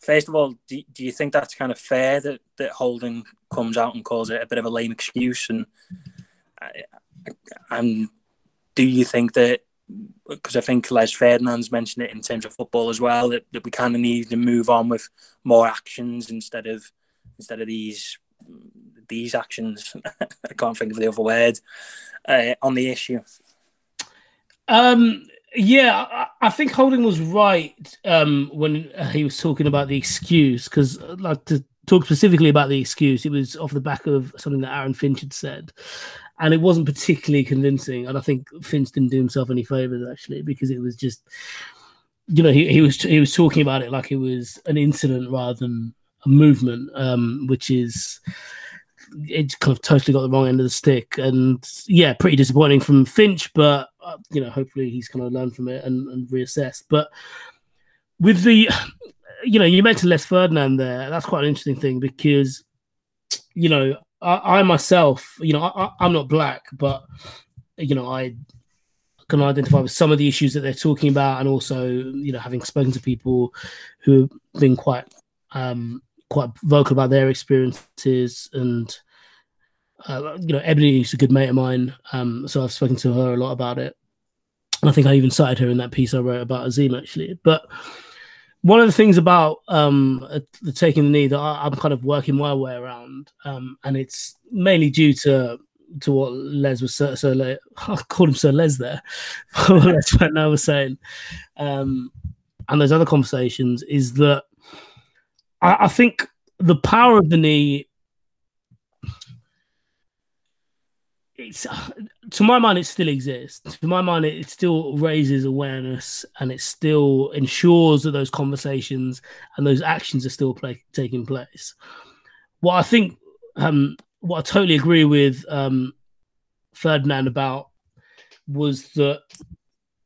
First of all, do you think that's kind of fair that Holding comes out and calls it a bit of a lame excuse? And do you think that, because I think Les Ferdinand's mentioned it in terms of football as well, that we kind of need to move on with more actions instead of these actions? I can't think of the other word on the issue. Yeah, I think Holding was right when he was talking about the excuse, because, like, to talk specifically about the excuse, it was off the back of something that Aaron Finch had said, and it wasn't particularly convincing. And I think Finch didn't do himself any favours, actually, because it was just, you know, he was talking about it like it was an incident rather than a movement, which is... it kind of totally got the wrong end of the stick, and yeah, pretty disappointing from Finch, but you know, hopefully he's kind of learned from it and reassessed. But with the, you know, you mentioned Les Ferdinand there, that's quite an interesting thing, because, you know, I myself, you know, I'm not black, but, you know, I can identify with some of the issues that they're talking about, and also, you know, having spoken to people who have been quite vocal about their experiences, and you know, Ebony is a good mate of mine, so I've spoken to her a lot about it, and I think I even cited her in that piece I wrote about Azeem, actually. But one of the things about the taking the knee that I'm kind of working my way around, and it's mainly due to what Les was I called him Sir Les there, what Les right now was saying, and those other conversations, is that I think the power of the knee, it's, to my mind, it still exists. To my mind, it still raises awareness, and it still ensures that those conversations and those actions are still taking place. What I think, what I totally agree with Ferdinand about was that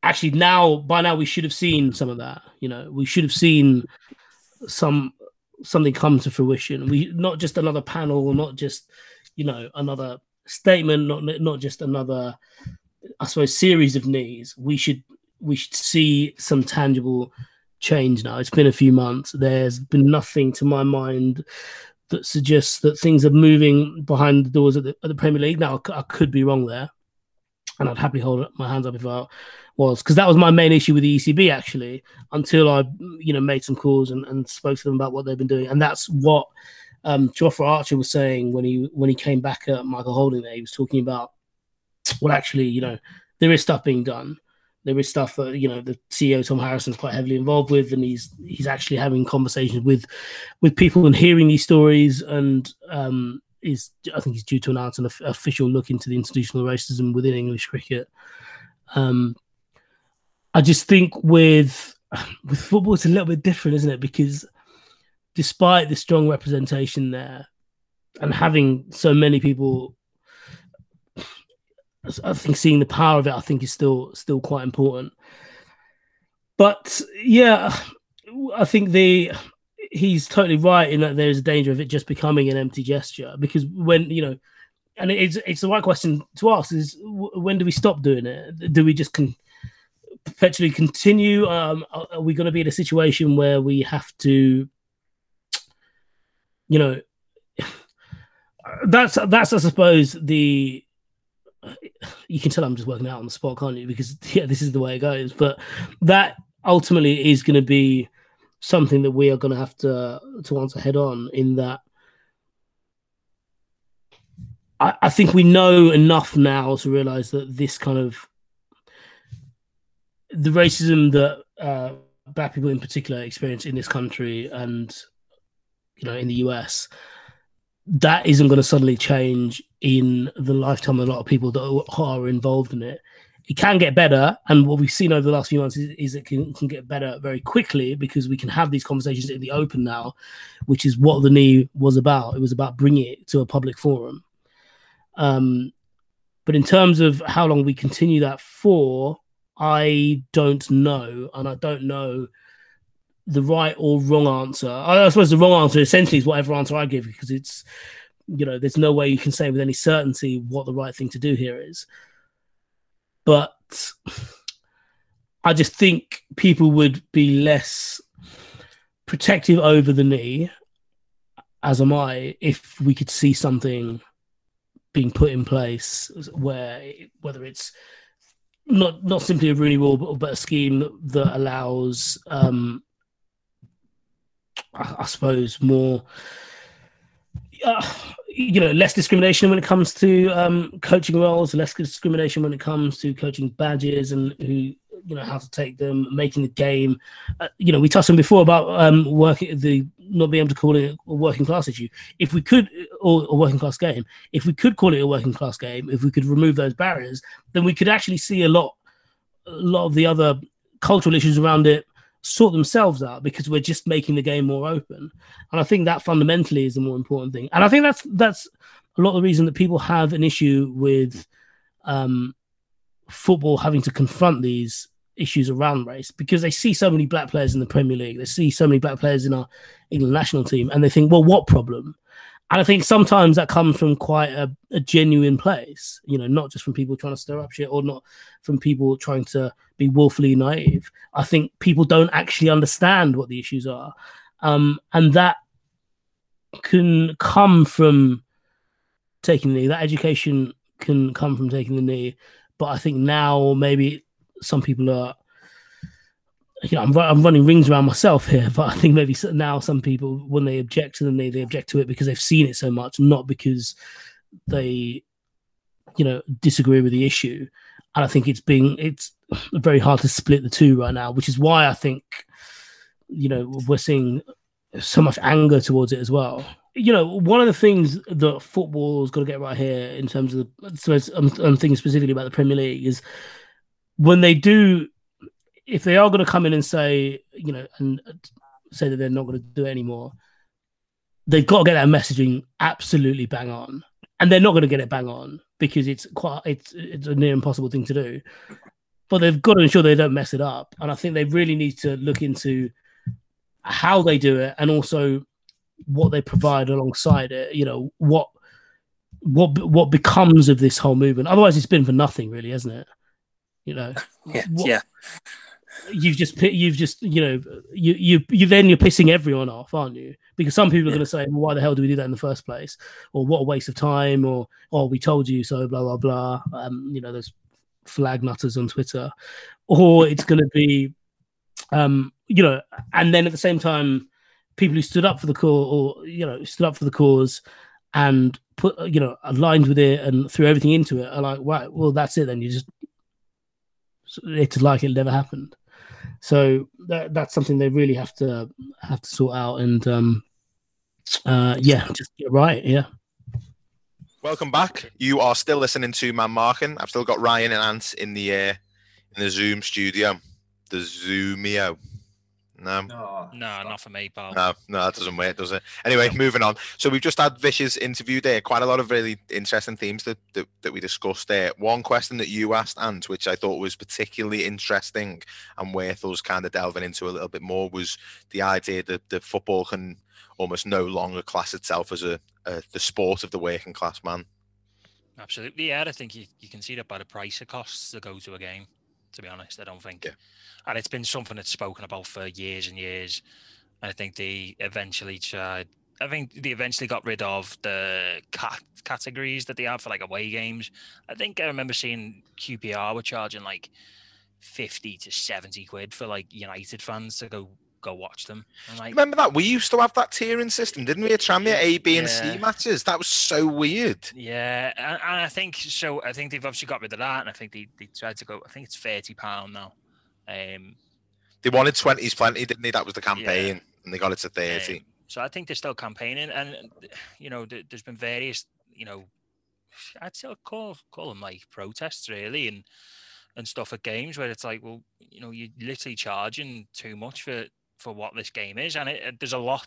actually by now we should have seen some of that. You know, we should have seen something come to fruition. We not just another panel, not just another statement, not just another, I suppose, series of knees. We should see some tangible change now. It's been a few months. There's been nothing, to my mind, that suggests that things are moving behind the doors at the Premier League. Now, I could be wrong there, and I'd happily hold my hands up if I was, because that was my main issue with the ECB, actually, until I made some calls and spoke to them about what they've been doing. And that's what Geoffrey Archer was saying when he came back at Michael Holding there. He was talking about, well, actually, there is stuff being done. There is stuff that, the CEO, Tom Harrison's quite heavily involved with, and he's actually having conversations with people and hearing these stories, and I think he's due to announce an official look into the institutional racism within English cricket. I just think with football, it's a little bit different, isn't it? Because despite the strong representation there and having so many people, I think seeing the power of it, I think, is still quite important. But yeah, I think he's totally right in that there is a danger of it just becoming an empty gesture, because when and it's the right question to ask is, when do we stop doing it? Do we just perpetually continue? Are we going to be in a situation where we have to, that's I suppose the. You can tell I'm just working out on the spot, can't you? Because, yeah, this is the way it goes. But that ultimately is going to be something that we are going to have to answer head on, in that I think we know enough now to realise that this kind of... the racism that black people in particular experience in this country and, in the US... that isn't going to suddenly change in the lifetime of a lot of people that are involved in it. It can get better. And what we've seen over the last few months is it can get better very quickly, because we can have these conversations in the open now, which is what the knee was about. It was about bringing it to a public forum. But in terms of how long we continue that for, I don't know. And I don't know the right or wrong answer. I suppose the wrong answer essentially is whatever answer I give, because it's, there's no way you can say with any certainty what the right thing to do here is. But I just think people would be less protective over the knee, as am I, if we could see something being put in place where, whether it's not simply a Rooney Rule, but a scheme that allows... I suppose more, less discrimination when it comes to coaching roles, less discrimination when it comes to coaching badges and who, how to take them, making the game. We touched on before about not being able to call it a working class issue. If we could, or a working class game, if we could call it a working class game, if we could remove those barriers, then we could actually see a lot of the other cultural issues around it sort themselves out, because we're just making the game more open. And I think that fundamentally is the more important thing. And I think that's a lot of the reason that people have an issue with football having to confront these issues around race, because they see so many black players in the Premier League. They see so many black players in our England national team, and they think, well, what problem? And I think sometimes that comes from quite a genuine place, not just from people trying to stir up shit, or not from people trying to be woefully naive. I think people don't actually understand what the issues are. And that can come from taking the knee. That education can come from taking the knee. But I think now maybe some people are... I'm running rings around myself here, but I think maybe now some people, when they object to the knee, they object to it because they've seen it so much, not because they, disagree with the issue. And I think it's very hard to split the two right now, which is why I think, we're seeing so much anger towards it as well. You know, one of the things that football's got to get right here in terms of I'm thinking specifically about the Premier League is when they do, if they are going to come in and say, you know, and say that they're not going to do it anymore, they've got to get that messaging absolutely bang on. And they're not going to get it bang on because it's a near impossible thing to do. But they've got to ensure they don't mess it up. And I think they really need to look into how they do it and also what they provide alongside it. You know, what becomes of this whole movement. Otherwise, it's been for nothing, really, hasn't it? You know, yeah. You're pissing everyone off, aren't you? Because some people are going to say, well, why the hell do we do that in the first place? Or what a waste of time, or, oh, we told you so, blah, blah, blah. You know, there's flag nutters on Twitter. Or it's going to be, you know, and then at the same time, people who stood up for the cause, or, you know, stood up for the cause and put, you know, aligned with it and threw everything into it are like, right, well, that's it then. It's like it never happened. So that's something they really have to sort out and just get right. Yeah. Welcome back. You are still listening to Man Marking. I've still got Ryan and Ant in the Zoom studio. The Zoomio. No, not for me, pal. No, that doesn't work, does it? Anyway, moving on. So we've just had Vish's interview there. Quite a lot of really interesting themes that we discussed there. One question that you asked, Ant, which I thought was particularly interesting and worth us kind of delving into a little bit more, was the idea that the football can almost no longer class itself as the sport of the working class man. Absolutely, yeah. I think you can see that by the price it costs to go to a game. To be honest, I don't think. Yeah. And it's been something that's spoken about for years and years. And I think they eventually tried. I think they eventually got rid of the categories that they have for like away games. I think I remember seeing QPR were charging like 50 to 70 quid for like United fans to go watch them. Like, remember that? We used to have that tiering system, didn't we? A Tranmere A, B and C matches. That was so weird. Yeah. And I think so. I think they've obviously got rid of that. And I think they tried to go, I think it's £30 now. They wanted 20s plenty, didn't they? That was the campaign. Yeah. And they got it to 30. So I think they're still campaigning. And, you know, there's been various, you know, I'd still call them like protests really. And stuff at games where it's like, well, you know, you're literally charging too much for what this game is. And there's a lot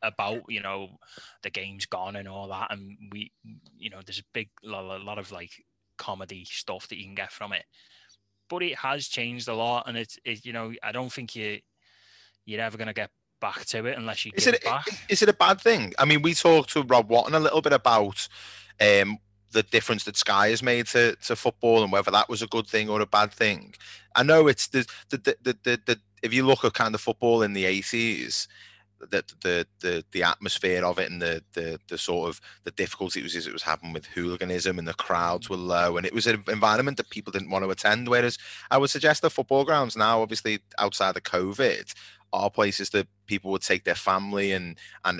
about, you know, the game's gone and all that. And we, you know, there's a lot of like comedy stuff that you can get from it, but it has changed a lot. And it's you know, I don't think you're ever going to get back to it unless you give it back. Is it a bad thing? I mean, we talked to Rob Watton a little bit about, the difference that Sky has made to football and whether that was a good thing or a bad thing. I know it's the if you look at kind of football in the 80s, the atmosphere of it and the sort of the difficulties it was having with hooliganism and the crowds were low and it was an environment that people didn't want to attend. Whereas I would suggest the football grounds now, obviously outside of COVID, are places that people would take their family and are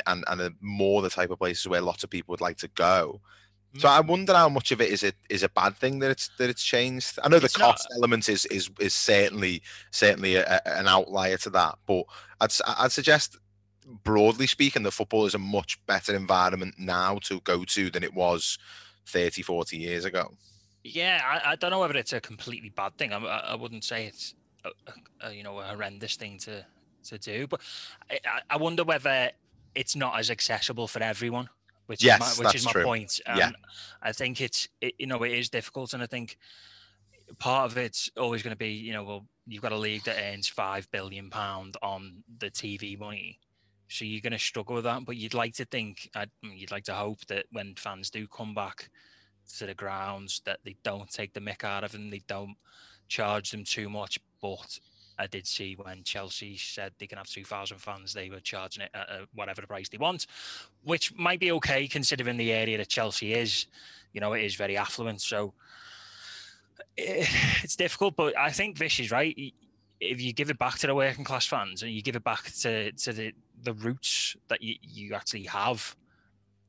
more the type of places where lots of people would like to go. So I wonder how much of it is a bad thing that it's changed. I know the cost element is certainly an outlier to that, but I'd suggest broadly speaking that football is a much better environment now to go to than it was 30, 40 years ago. Yeah, I don't know whether it's a completely bad thing. I wouldn't say it's a horrendous thing to do, but I wonder whether it's not as accessible for everyone. Which is my point. And yeah. I think it is difficult. And I think part of it's always going to be, you know, well, you've got a league that earns £5 billion on the TV money. So you're going to struggle with that. But you'd like to think, you'd like to hope that when fans do come back to the grounds, that they don't take the mick out of them, they don't charge them too much. But I did see when Chelsea said they can have 2,000 fans, they were charging it at whatever the price they want, which might be okay considering the area that Chelsea is. You know, it is very affluent, so it's difficult. But I think Vish is right. If you give it back to the working class fans and you give it back to the roots that you actually have,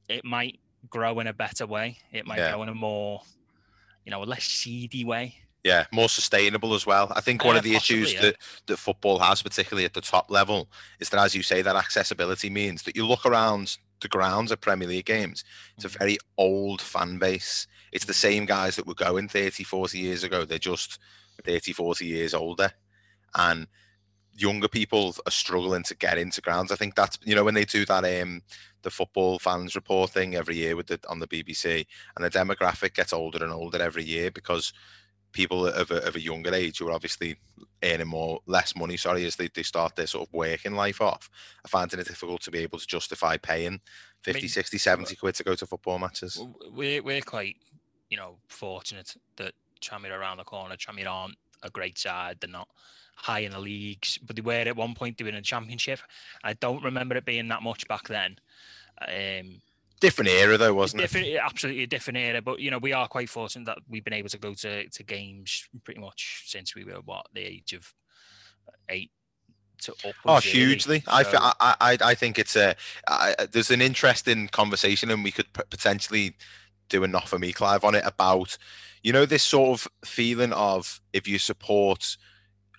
it might grow in a better way. It might grow in a more, you know, a less seedy way. Yeah, more sustainable as well. I think one of the issues that football has, particularly at the top level, is that, as you say, that accessibility means that you look around the grounds at Premier League games. It's a very old fan base. It's the same guys that were going 30, 40 years ago. They're just 30, 40 years older. And younger people are struggling to get into grounds. I think that's, you know, when they do that, the football fans report thing every year with on the BBC, and the demographic gets older and older every year because people of a younger age who are obviously earning less money as they start their sort of working life off, are finding it difficult to be able to justify paying 50, 60, 70 quid to go to football matches. We're quite, you know, fortunate that Tranmere are around the corner. Tranmere aren't a great side. They're not high in the leagues, but they were at one point doing a championship. I don't remember it being that much back then. Different era though, wasn't it? Absolutely a different era, but you know, we are quite fortunate that we've been able to go to games pretty much since we were the age of 8 to upwards. Oh, hugely! So, I think it's there's an interesting conversation, and we could potentially do a Not For Me Clive on it about, you know, this sort of feeling of if you support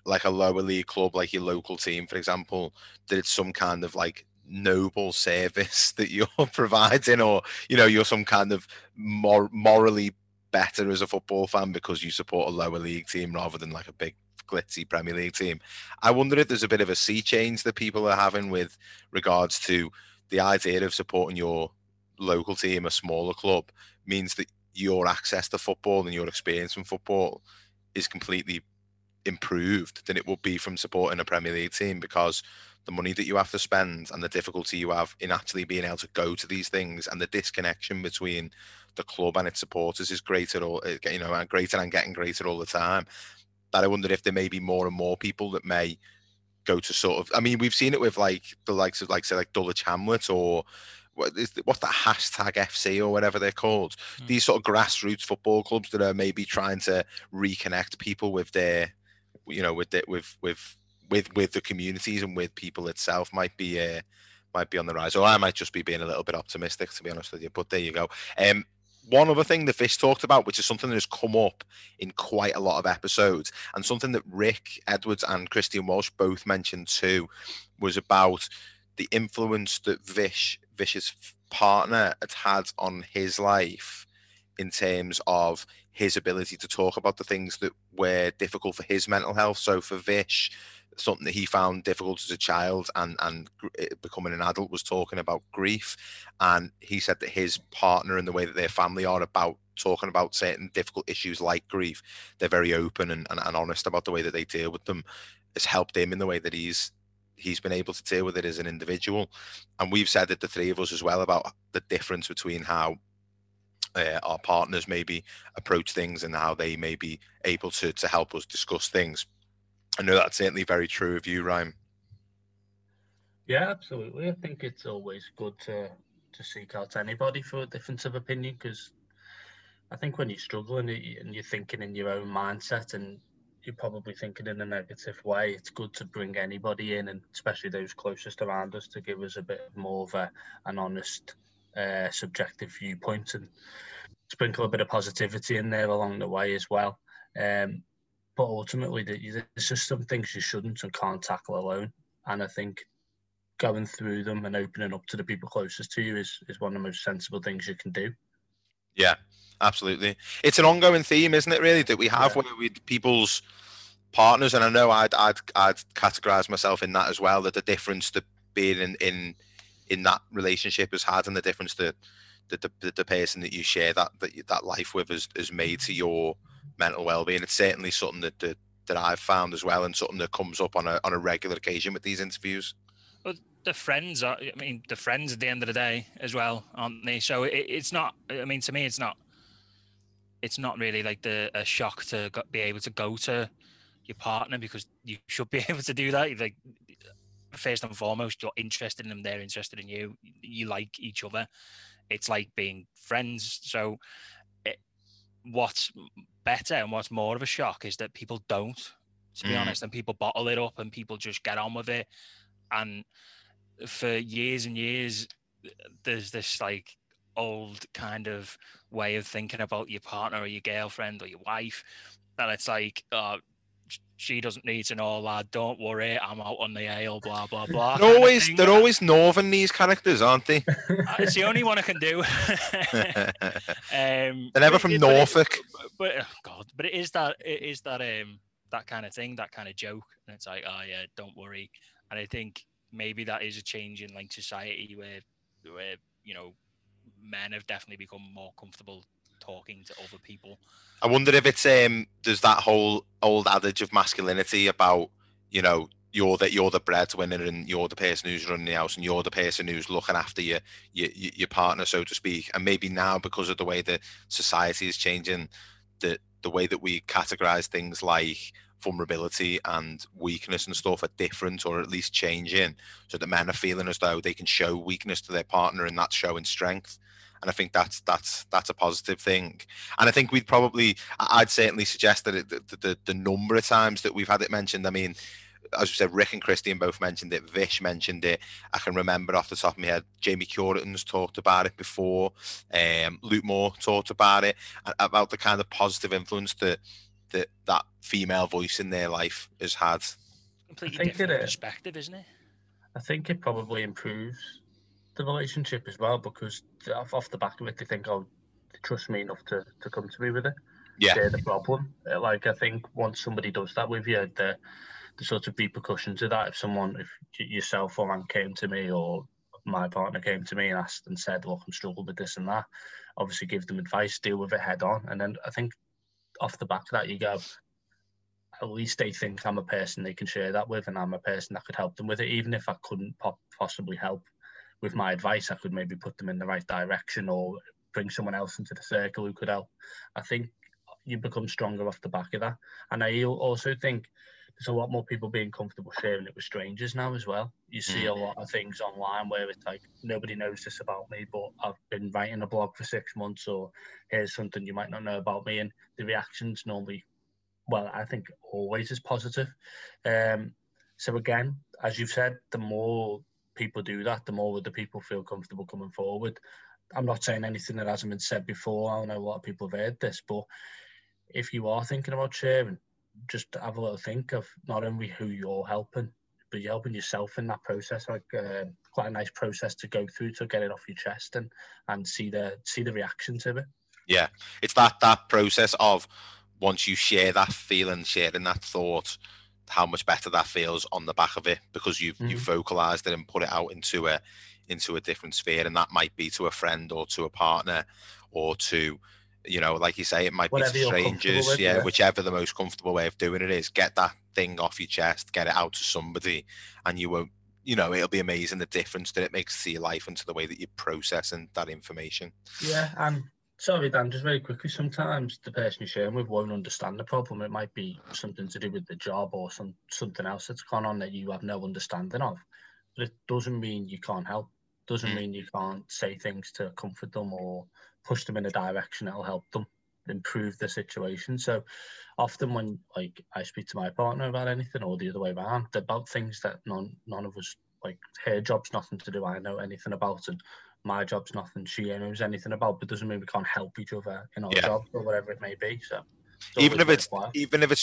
like a lower league club, like your local team, for example, that it's some kind of like noble service that you're providing, or you know, you're some kind of morally better as a football fan because you support a lower league team rather than like a big glitzy Premier League team. I wonder if there's a bit of a sea change that people are having with regards to the idea of supporting your local team, a smaller club, means that your access to football and your experience from football is completely improved than it would be from supporting a Premier League team, because the money that you have to spend and the difficulty you have in actually being able to go to these things, and the disconnection between the club and its supporters is greater, or you know, and greater and getting greater all the time. That I wonder if there may be more and more people that may go to sort of, I mean, we've seen it with like the likes of like say like Dulwich Hamlet, or what's that hashtag FC or whatever they're called. These sort of grassroots football clubs that are maybe trying to reconnect people with their, you know, with the communities and with people itself might be on the rise. Or I might just be being a little bit optimistic, to be honest with you, but there you go. One other thing that Fish talked about, which is something that has come up in quite a lot of episodes, and something that Rick Edwards and Christian Walsh both mentioned too, was about the influence that Vish's partner had on his life in terms of his ability to talk about the things that were difficult for his mental health. So for Vish, something that he found difficult as a child and becoming an adult was talking about grief. And he said that his partner and the way that their family are about talking about certain difficult issues like grief, they're very open and honest about the way that they deal with them, has helped him in the way that he's been able to deal with it as an individual. And we've said that, the three of us as well, about the difference between how our partners maybe approach things and how they may be able to help us discuss things. I know that's certainly very true of you, Ryan. Yeah, absolutely. I think it's always good to seek out anybody for a difference of opinion, because I think when you're struggling and you're thinking in your own mindset and you're probably thinking in a negative way, it's good to bring anybody in, and especially those closest around us, to give us a bit more of an honest subjective viewpoint, and sprinkle a bit of positivity in there along the way as well. But ultimately, there's just some things you shouldn't and can't tackle alone. And I think going through them and opening up to the people closest to you is one of the most sensible things you can do. Yeah, absolutely. It's an ongoing theme, isn't it, really, that we have where people's partners, and I know I'd categorise myself in that as well, that the difference that being in that relationship has had, and the difference that the person that you share that life with has made to your mental well-being. It's certainly something that I've found as well, and something that comes up on a regular occasion with these interviews. Well, the friends at the end of the day as well, aren't they? So it's not, I mean, to me, it's not really like a shock to be able to go to your partner, because you should be able to do that. Like, first and foremost, you're interested in them, they're interested in you, you like each other. It's like being friends. So what's better and what's more of a shock is that people don't, to be honest, and people bottle it up and people just get on with it. And for years and years, there's this like old kind of way of thinking about your partner or your girlfriend or your wife, that it's like, she doesn't need to know, lad, don't worry, I'm out on the ale, blah, blah, blah. They're always northern, these characters, aren't they? It's the only one I can do. They're never from Norfolk. But it is that, that kind of thing, that kind of joke. And it's like, oh yeah, don't worry. And I think maybe that is a change in like society where, you know, men have definitely become more comfortable talking to other people. I wonder if it's there's that whole old adage of masculinity about, you know, you're the breadwinner and you're the person who's running the house and you're the person who's looking after your partner, so to speak. And maybe now, because of the way that society is changing, the way that we categorize things like vulnerability and weakness and stuff are different, or at least changing, so that men are feeling as though they can show weakness to their partner and that's showing strength. And I think that's a positive thing. And I think I'd certainly suggest that the number of times that we've had it mentioned, I mean, as you said, Rick and Christian both mentioned it, Vish mentioned it, I can remember off the top of my head, Jamie Curitan's talked about it before, Luke Moore talked about it, about the kind of positive influence that female voice in their life has had. Completely different perspective, isn't it? I think it probably improves the relationship as well, because off the back of it, they think, oh, they trust me enough to come to me with it. Yeah. They're the problem. Like, I think once somebody does that with you, the sort of repercussions of that, if yourself or man came to me, or my partner came to me and asked and said, look, I'm struggling with this and that, obviously give them advice, deal with it head on. And then I think off the back of that, you go, at least they think I'm a person they can share that with, and I'm a person that could help them with it. Even if I couldn't possibly help with my advice, I could maybe put them in the right direction or bring someone else into the circle who could help. I think you become stronger off the back of that. And I also think there's a lot more people being comfortable sharing it with strangers now as well. You see a lot of things online where it's like, nobody knows this about me, but I've been writing a blog for 6 months, or here's something you might not know about me. And the reaction's normally, well, I think always is positive. So again, as you've said, the more people do that, the more the people feel comfortable coming forward. I'm not saying anything that hasn't been said before. I know a lot of people have heard this, but if you are thinking about sharing, just have a little think of not only who you're helping, but you're helping yourself in that process. Like, quite a nice process to go through to get it off your chest and see the reaction to it. Yeah, it's that process of, once you share that feeling, sharing that thought, how much better that feels on the back of it, because you've vocalized it and put it out into a different sphere. And that might be to a friend or to a partner or to, you know, like you say, it might whatever be to strangers. With, yeah, whichever the most comfortable way of doing it is, get that thing off your chest, get it out to somebody, and you won't, you know, it'll be amazing the difference that it makes to your life and to the way that you're processing that information. Yeah. And sorry, Dan, just very quickly, sometimes the person you're sharing with won't understand the problem. It might be something to do with the job or something else that's gone on that you have no understanding of. But it doesn't mean you can't help. It doesn't mean you can't say things to comfort them or push them in a direction that'll help them improve the situation. So often when, like, I speak to my partner about anything, or the other way around, about things that none of us, like, her job's nothing to do, I know anything about, and my job's nothing she knows anything about, but doesn't mean we can't help each other in our jobs or whatever it may be. So even if it's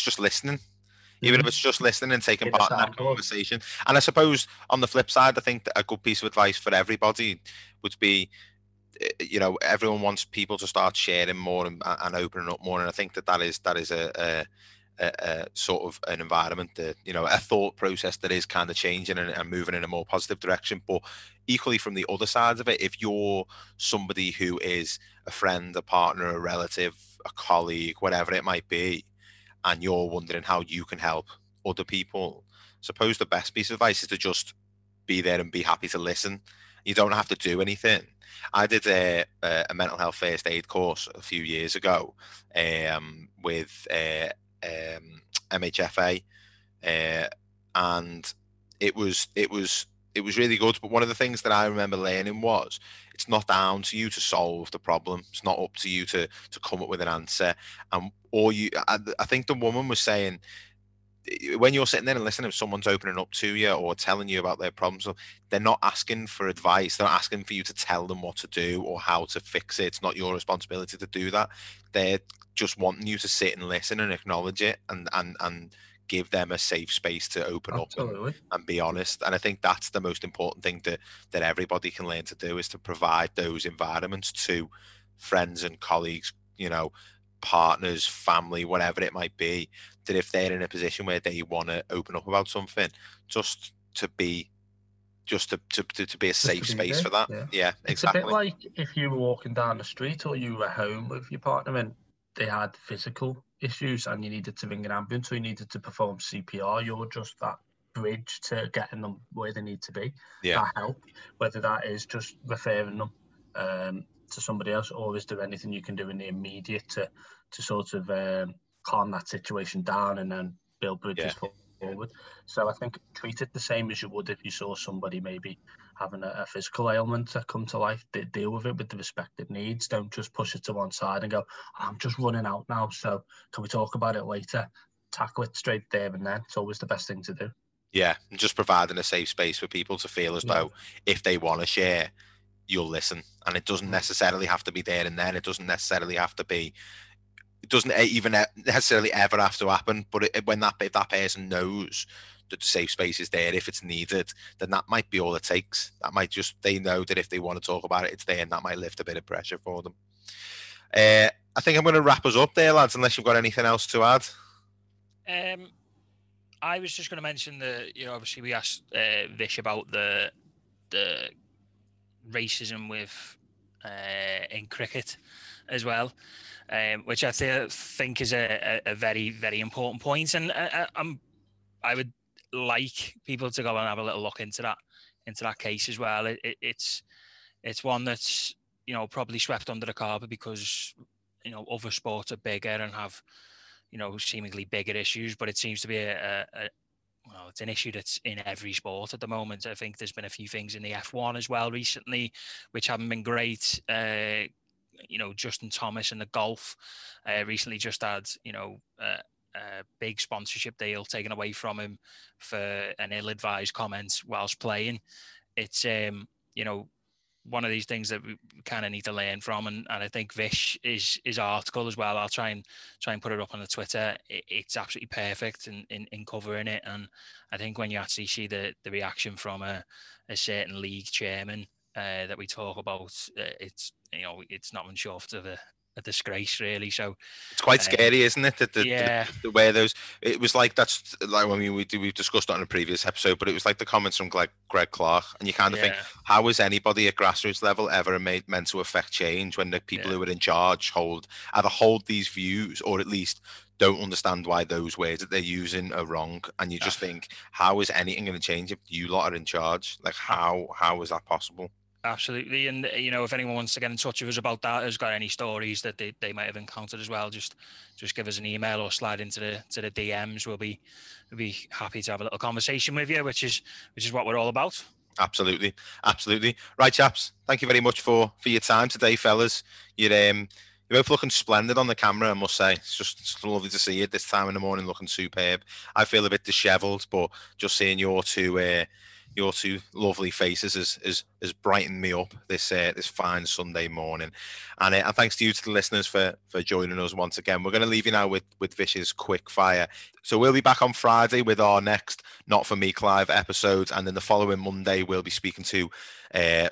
just listening, even if it's just listening and taking part in that conversation. And I suppose on the flip side, I think that a good piece of advice for everybody would be, you know, everyone wants people to start sharing more and opening up more, and I think that is a sort of an environment that, you know, a thought process that is kind of changing and moving in a more positive direction. But equally, from the other side of it, if you're somebody who is a friend, a partner, a relative, a colleague, whatever it might be, and you're wondering how you can help other people, suppose the best piece of advice is to just be there and be happy to listen. You don't have to do anything. I did a mental health first aid course a few years ago with MHFA, and it was really good. But one of the things that I remember learning was, it's not down to you to solve the problem. It's not up to you to come up with an answer. And I think the woman was saying, when you're sitting there and listening, if someone's opening up to you or telling you about their problems, they're not asking for advice. They're not asking for you to tell them what to do or how to fix it. It's not your responsibility to do that. They're just wanting you to sit and listen and acknowledge it and give them a safe space to open up and be honest. And I think that's the most important thing that everybody can learn to do, is to provide those environments to friends and colleagues, you know, partners, family, whatever it might be, that if they're in a position where they want to open up about something, just to be a safe space for that. Yeah, exactly. It's a bit like if you were walking down the street or you were home with your partner and they had physical issues and you needed to ring an ambulance or you needed to perform CPR, you're just that bridge to getting them where they need to be. Yeah. That help, whether that is just referring them to somebody else, or is there anything you can do in the immediate to sort of calm that situation down and then build bridges forward. So I think treat it the same as you would if you saw somebody maybe having a physical ailment that come to life. Deal with it with the respect it needs. Don't just push it to one side and go, I'm just running out now, so can we talk about it later? Tackle it straight there and then. It's always the best thing to do. Yeah, and just providing a safe space for people to feel as though if they want to share, you'll listen. And it doesn't necessarily have to be there and then. It doesn't necessarily have to be, it doesn't even necessarily ever have to happen, but if that person knows that the safe space is there, if it's needed, then that might be all it takes. That might just, they know that if they want to talk about it, it's there, and that might lift a bit of pressure for them. I think I'm going to wrap us up there, lads, unless you've got anything else to add. I was just going to mention that, you know, obviously we asked Vish about the racism with in cricket as well, which I think is a very, very important point, and I would like people to go and have a little look into that case as well. It's one that's, you know, probably swept under the carpet because, you know, other sports are bigger and have, you know, seemingly bigger issues, but it seems to be well, it's an issue that's in every sport at the moment. I think there's been a few things in the F1 as well recently, which haven't been great. You know, Justin Thomas in the golf recently just had, you know, a big sponsorship deal taken away from him for an ill-advised comment whilst playing. It's, you know, one of these things that we kind of need to learn from. And I think Vish, his article as well, I'll try and put it up on the Twitter. It's absolutely perfect in covering it. And I think when you actually see the reaction from a certain league chairman that we talk about, it's, you know, it's not short of a disgrace, really. So it's quite scary, isn't it? The way those, it was like, that's like, I mean, we've discussed that in a previous episode, but it was like the comments from Greg Clark, and you kind of think, how is anybody at grassroots level ever meant to affect change when the people who are in charge either hold these views, or at least don't understand why those words that they're using are wrong? And you just think, how is anything going to change if you lot are in charge? Like, how is that possible? Absolutely. And, you know, if anyone wants to get in touch with us about that, has got any stories that they might have encountered as well, just give us an email or slide into the DMs. We'll be happy to have a little conversation with you, which is what we're all about. Absolutely. Right, chaps, thank you very much for your time today, fellas. You're both looking splendid on the camera, I must say. It's just lovely to see you this time in the morning, looking superb. I feel a bit dishevelled, but just seeing your two lovely faces has brightened me up this fine Sunday morning. And thanks to you, to the listeners, for joining us once again. We're going to leave you now with Vish's quick fire. So we'll be back on Friday with our next Not For Me Clive episode. And then the following Monday, we'll be speaking to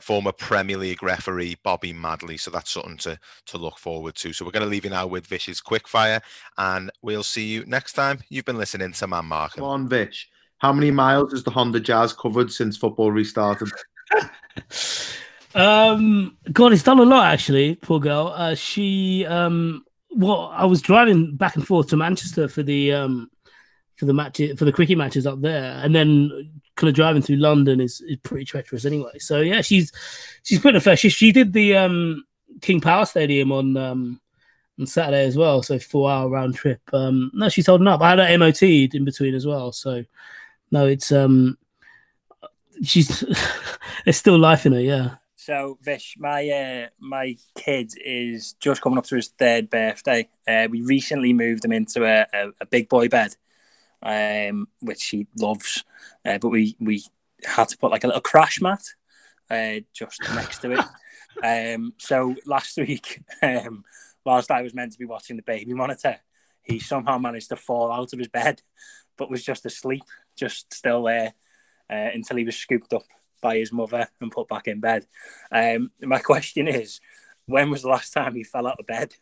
former Premier League referee Bobby Madley. So that's something to look forward to. So we're going to leave you now with Vish's quick fire, and we'll see you next time. You've been listening to Man Marking. Come on, Vish. How many miles has the Honda Jazz covered since football restarted? God, it's done a lot, actually, poor girl. I was driving back and forth to Manchester for the matches, for the cricket matches up there, and then kind of driving through London is pretty treacherous anyway. So yeah, she's putting a fair shift. She did the King Power Stadium on Saturday as well, so 4-hour round trip. No, she's holding up. I had her MOT'd in between as well, so. No, it's she's there's still life in her, yeah. So Vish, my kid is just coming up to his 3rd birthday. We recently moved him into a big boy bed, which he loves. But we had to put like a little crash mat just next to it. So last week, whilst I was meant to be watching the baby monitor, he somehow managed to fall out of his bed, but was just asleep, just still there until he was scooped up by his mother and put back in bed. My question is, when was the last time you fell out of bed?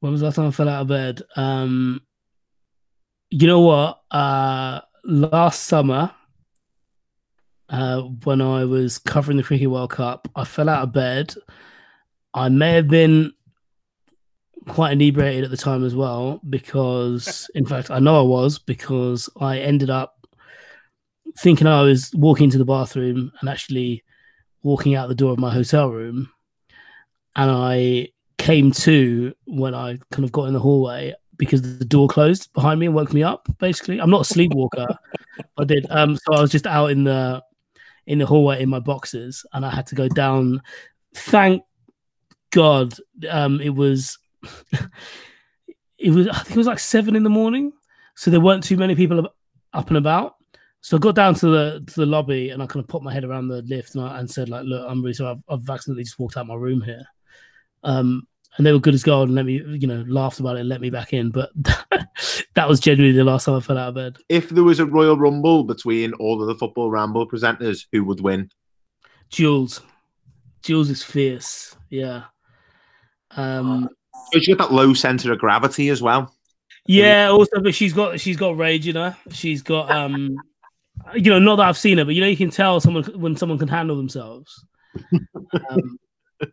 When was the last time I fell out of bed? You know what? Last summer, when I was covering the Cricket World Cup, I fell out of bed. I may have been quite inebriated at the time as well, because, in fact, I know I was, because I ended up thinking I was walking to the bathroom and actually walking out the door of my hotel room. And I came to when I kind of got in the hallway, because the door closed behind me and woke me up, basically. I'm not a sleepwalker. I did. So I was just out in the hallway in my boxers, and I had to go down. Thank God. I think it was like 7 a.m. So there weren't too many people up and about. So I got down to the lobby, and I kind of popped my head around the lift and said, like, look, I'm really sorry. I've accidentally just walked out of my room here. And they were good as gold and let me, laughed about it and let me back in. But that was genuinely the last time I fell out of bed. If there was a Royal Rumble between all of the Football Ramble presenters, who would win? Jules. Jules is fierce. Yeah. She's got that low centre of gravity as well. Yeah. Also, but she's got rage in her. She's got, not that I've seen her, but you can tell someone when someone can handle themselves.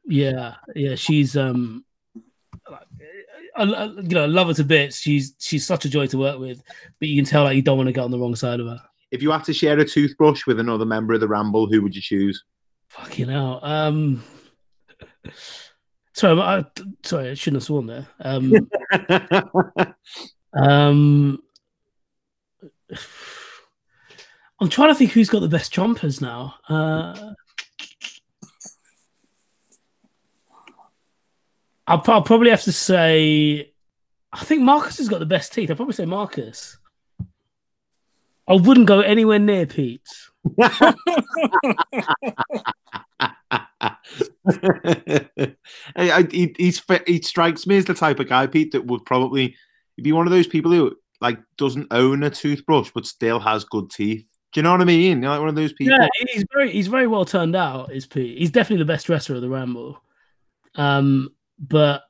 Yeah. She's, I love her to bits. She's such a joy to work with, but you can tell you don't want to get on the wrong side of her. If you had to share a toothbrush with another member of the Ramble, who would you choose? Fucking hell. Sorry, I shouldn't have sworn there. I'm trying to think who's got the best chompers now. I'll probably have to say, I think Marcus has got the best teeth. I'll probably say Marcus. I wouldn't go anywhere near Pete. He strikes me as the type of guy, Pete, that would probably be one of those people who doesn't own a toothbrush but still has good teeth. Do you know what I mean? You're like one of those people. Yeah, he's very well turned out, is Pete. He's definitely the best dresser of the Ramble. But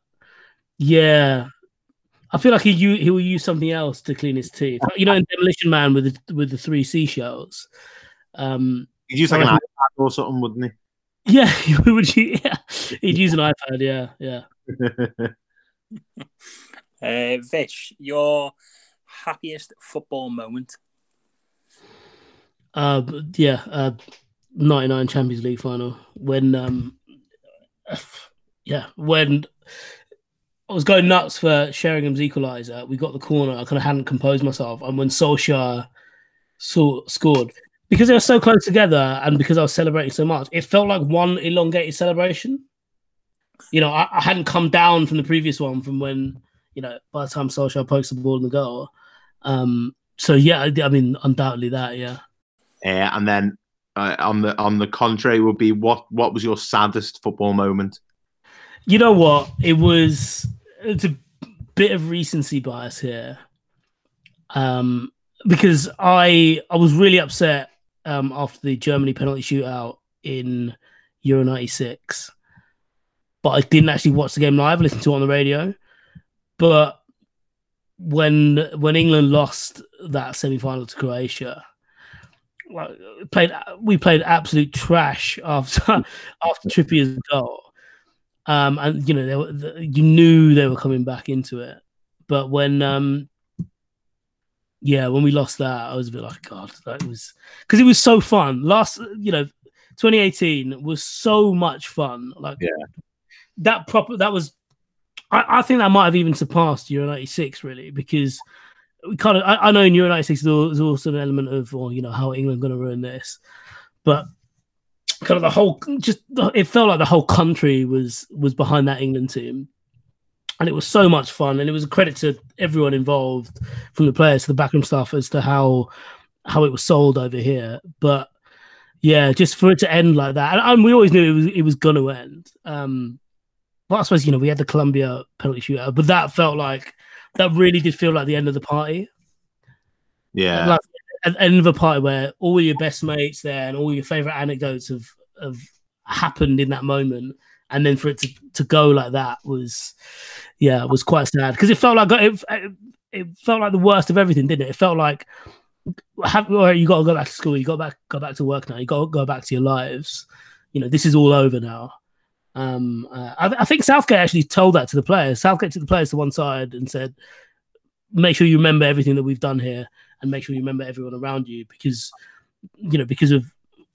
yeah, I feel like he will use something else to clean his teeth. In Demolition Man with the 3 seashells. He'd use an iPad or something, wouldn't he? Yeah, he'd use an iPad, yeah. Vish, your happiest football moment? 99 Champions League final. When I was going nuts for Sheringham's equaliser, we got the corner, I kind of hadn't composed myself, and when Solskjaer scored... Because they were so close together and because I was celebrating so much, it felt like one elongated celebration. I hadn't come down from the previous one from when, by the time Solskjaer pokes the ball in the goal. So, yeah, I mean, undoubtedly that, yeah. And then on the contrary would be, what was your saddest football moment? You know what? It's a bit of recency bias here. Because I was really upset after the Germany penalty shootout in Euro 96. But I didn't actually watch the game live. I listened to it on the radio. But when England lost that semi-final to Croatia, we played absolute trash after Trippier's goal. And, you knew they were coming back into it. But when we lost that, I was a bit like, God, that was... Because it was so fun. 2018 was so much fun. I think that might have even surpassed Euro 96, really, because we kind of... I know in Euro 96 there's also an element of, how England going to ruin this. But kind of the whole... It felt like the whole country was behind that England team. And it was so much fun, and it was a credit to everyone involved, from the players to the backroom staff, as to how it was sold over here. But yeah, just for it to end like that, and we always knew it was going to end. Well, I suppose, you know, we had the Colombia penalty shootout, but that felt like, that really did feel like the end of the party. Yeah, like at the end of a party where all your best mates there and all your favorite anecdotes have happened in that moment. And then for it to go like that was quite sad, because it felt like it felt like the worst of everything, didn't it? It felt like, you got to go back to school, you got back, go back to work now, you got to go back to your lives. You know, this is all over now. I think Southgate actually told that to the players. Southgate took the players to one side and said, "Make sure you remember everything that we've done here, and make sure you remember everyone around you, because of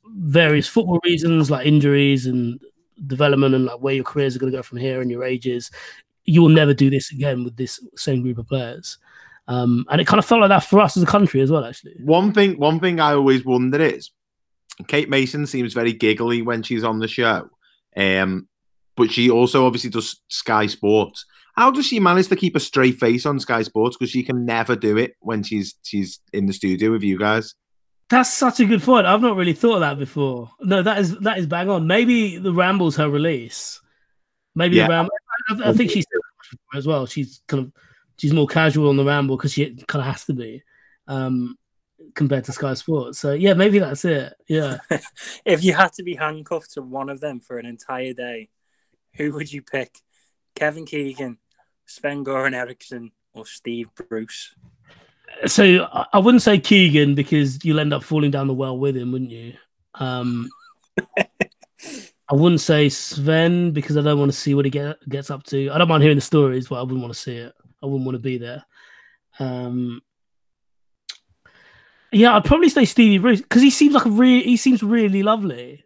various football reasons like injuries and." Development and like where your careers are going to go from here and your ages, you will never do this again with this same group of players. And it kind of felt like that for us as a country as well, actually. One thing I always wonder is, Kate Mason seems very giggly when she's on the show, but she also obviously does Sky Sports. How does she manage to keep a straight face on Sky Sports? Because she can never do it when she's in the studio with you guys. That's such a good point. I've not really thought of that before. No, that is bang on. Maybe the Ramble's her release. Maybe the Ramble. I think she's as well. She's more casual on the Ramble because she kind of has to be compared to Sky Sports. So yeah, maybe that's it. Yeah. If you had to be handcuffed to one of them for an entire day, who would you pick? Kevin Keegan, Sven-Goran Eriksson, or Steve Bruce? So I wouldn't say Keegan, because you'll end up falling down the well with him, wouldn't you? I wouldn't say Sven, because I don't want to see what he gets up to. I don't mind hearing the stories, but I wouldn't want to see it. I wouldn't want to be there. Yeah, I'd probably say Stevie Bruce, because he seems like he seems really lovely,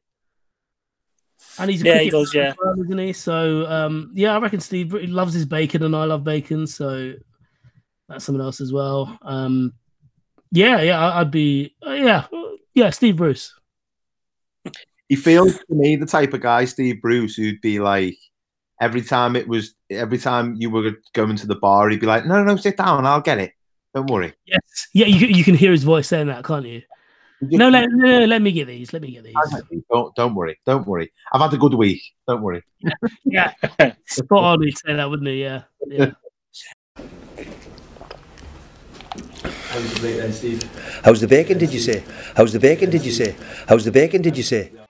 and he's a cricket fan, isn't he? So I reckon Steve Bruce loves his bacon, and I love bacon, so. That's someone else as well. Steve Bruce. He feels to me the type of guy, Steve Bruce, who'd be like, every time you were going to the bar, he'd be like, no, sit down, I'll get it, don't worry. Yes, yeah, you can hear his voice saying that, can't you? No, let me get these. Don't worry. I've had a good week. Don't worry. Yeah, spot on. He'd say that, wouldn't he? Yeah. How's the bacon, Steve? How's the bacon, did you say?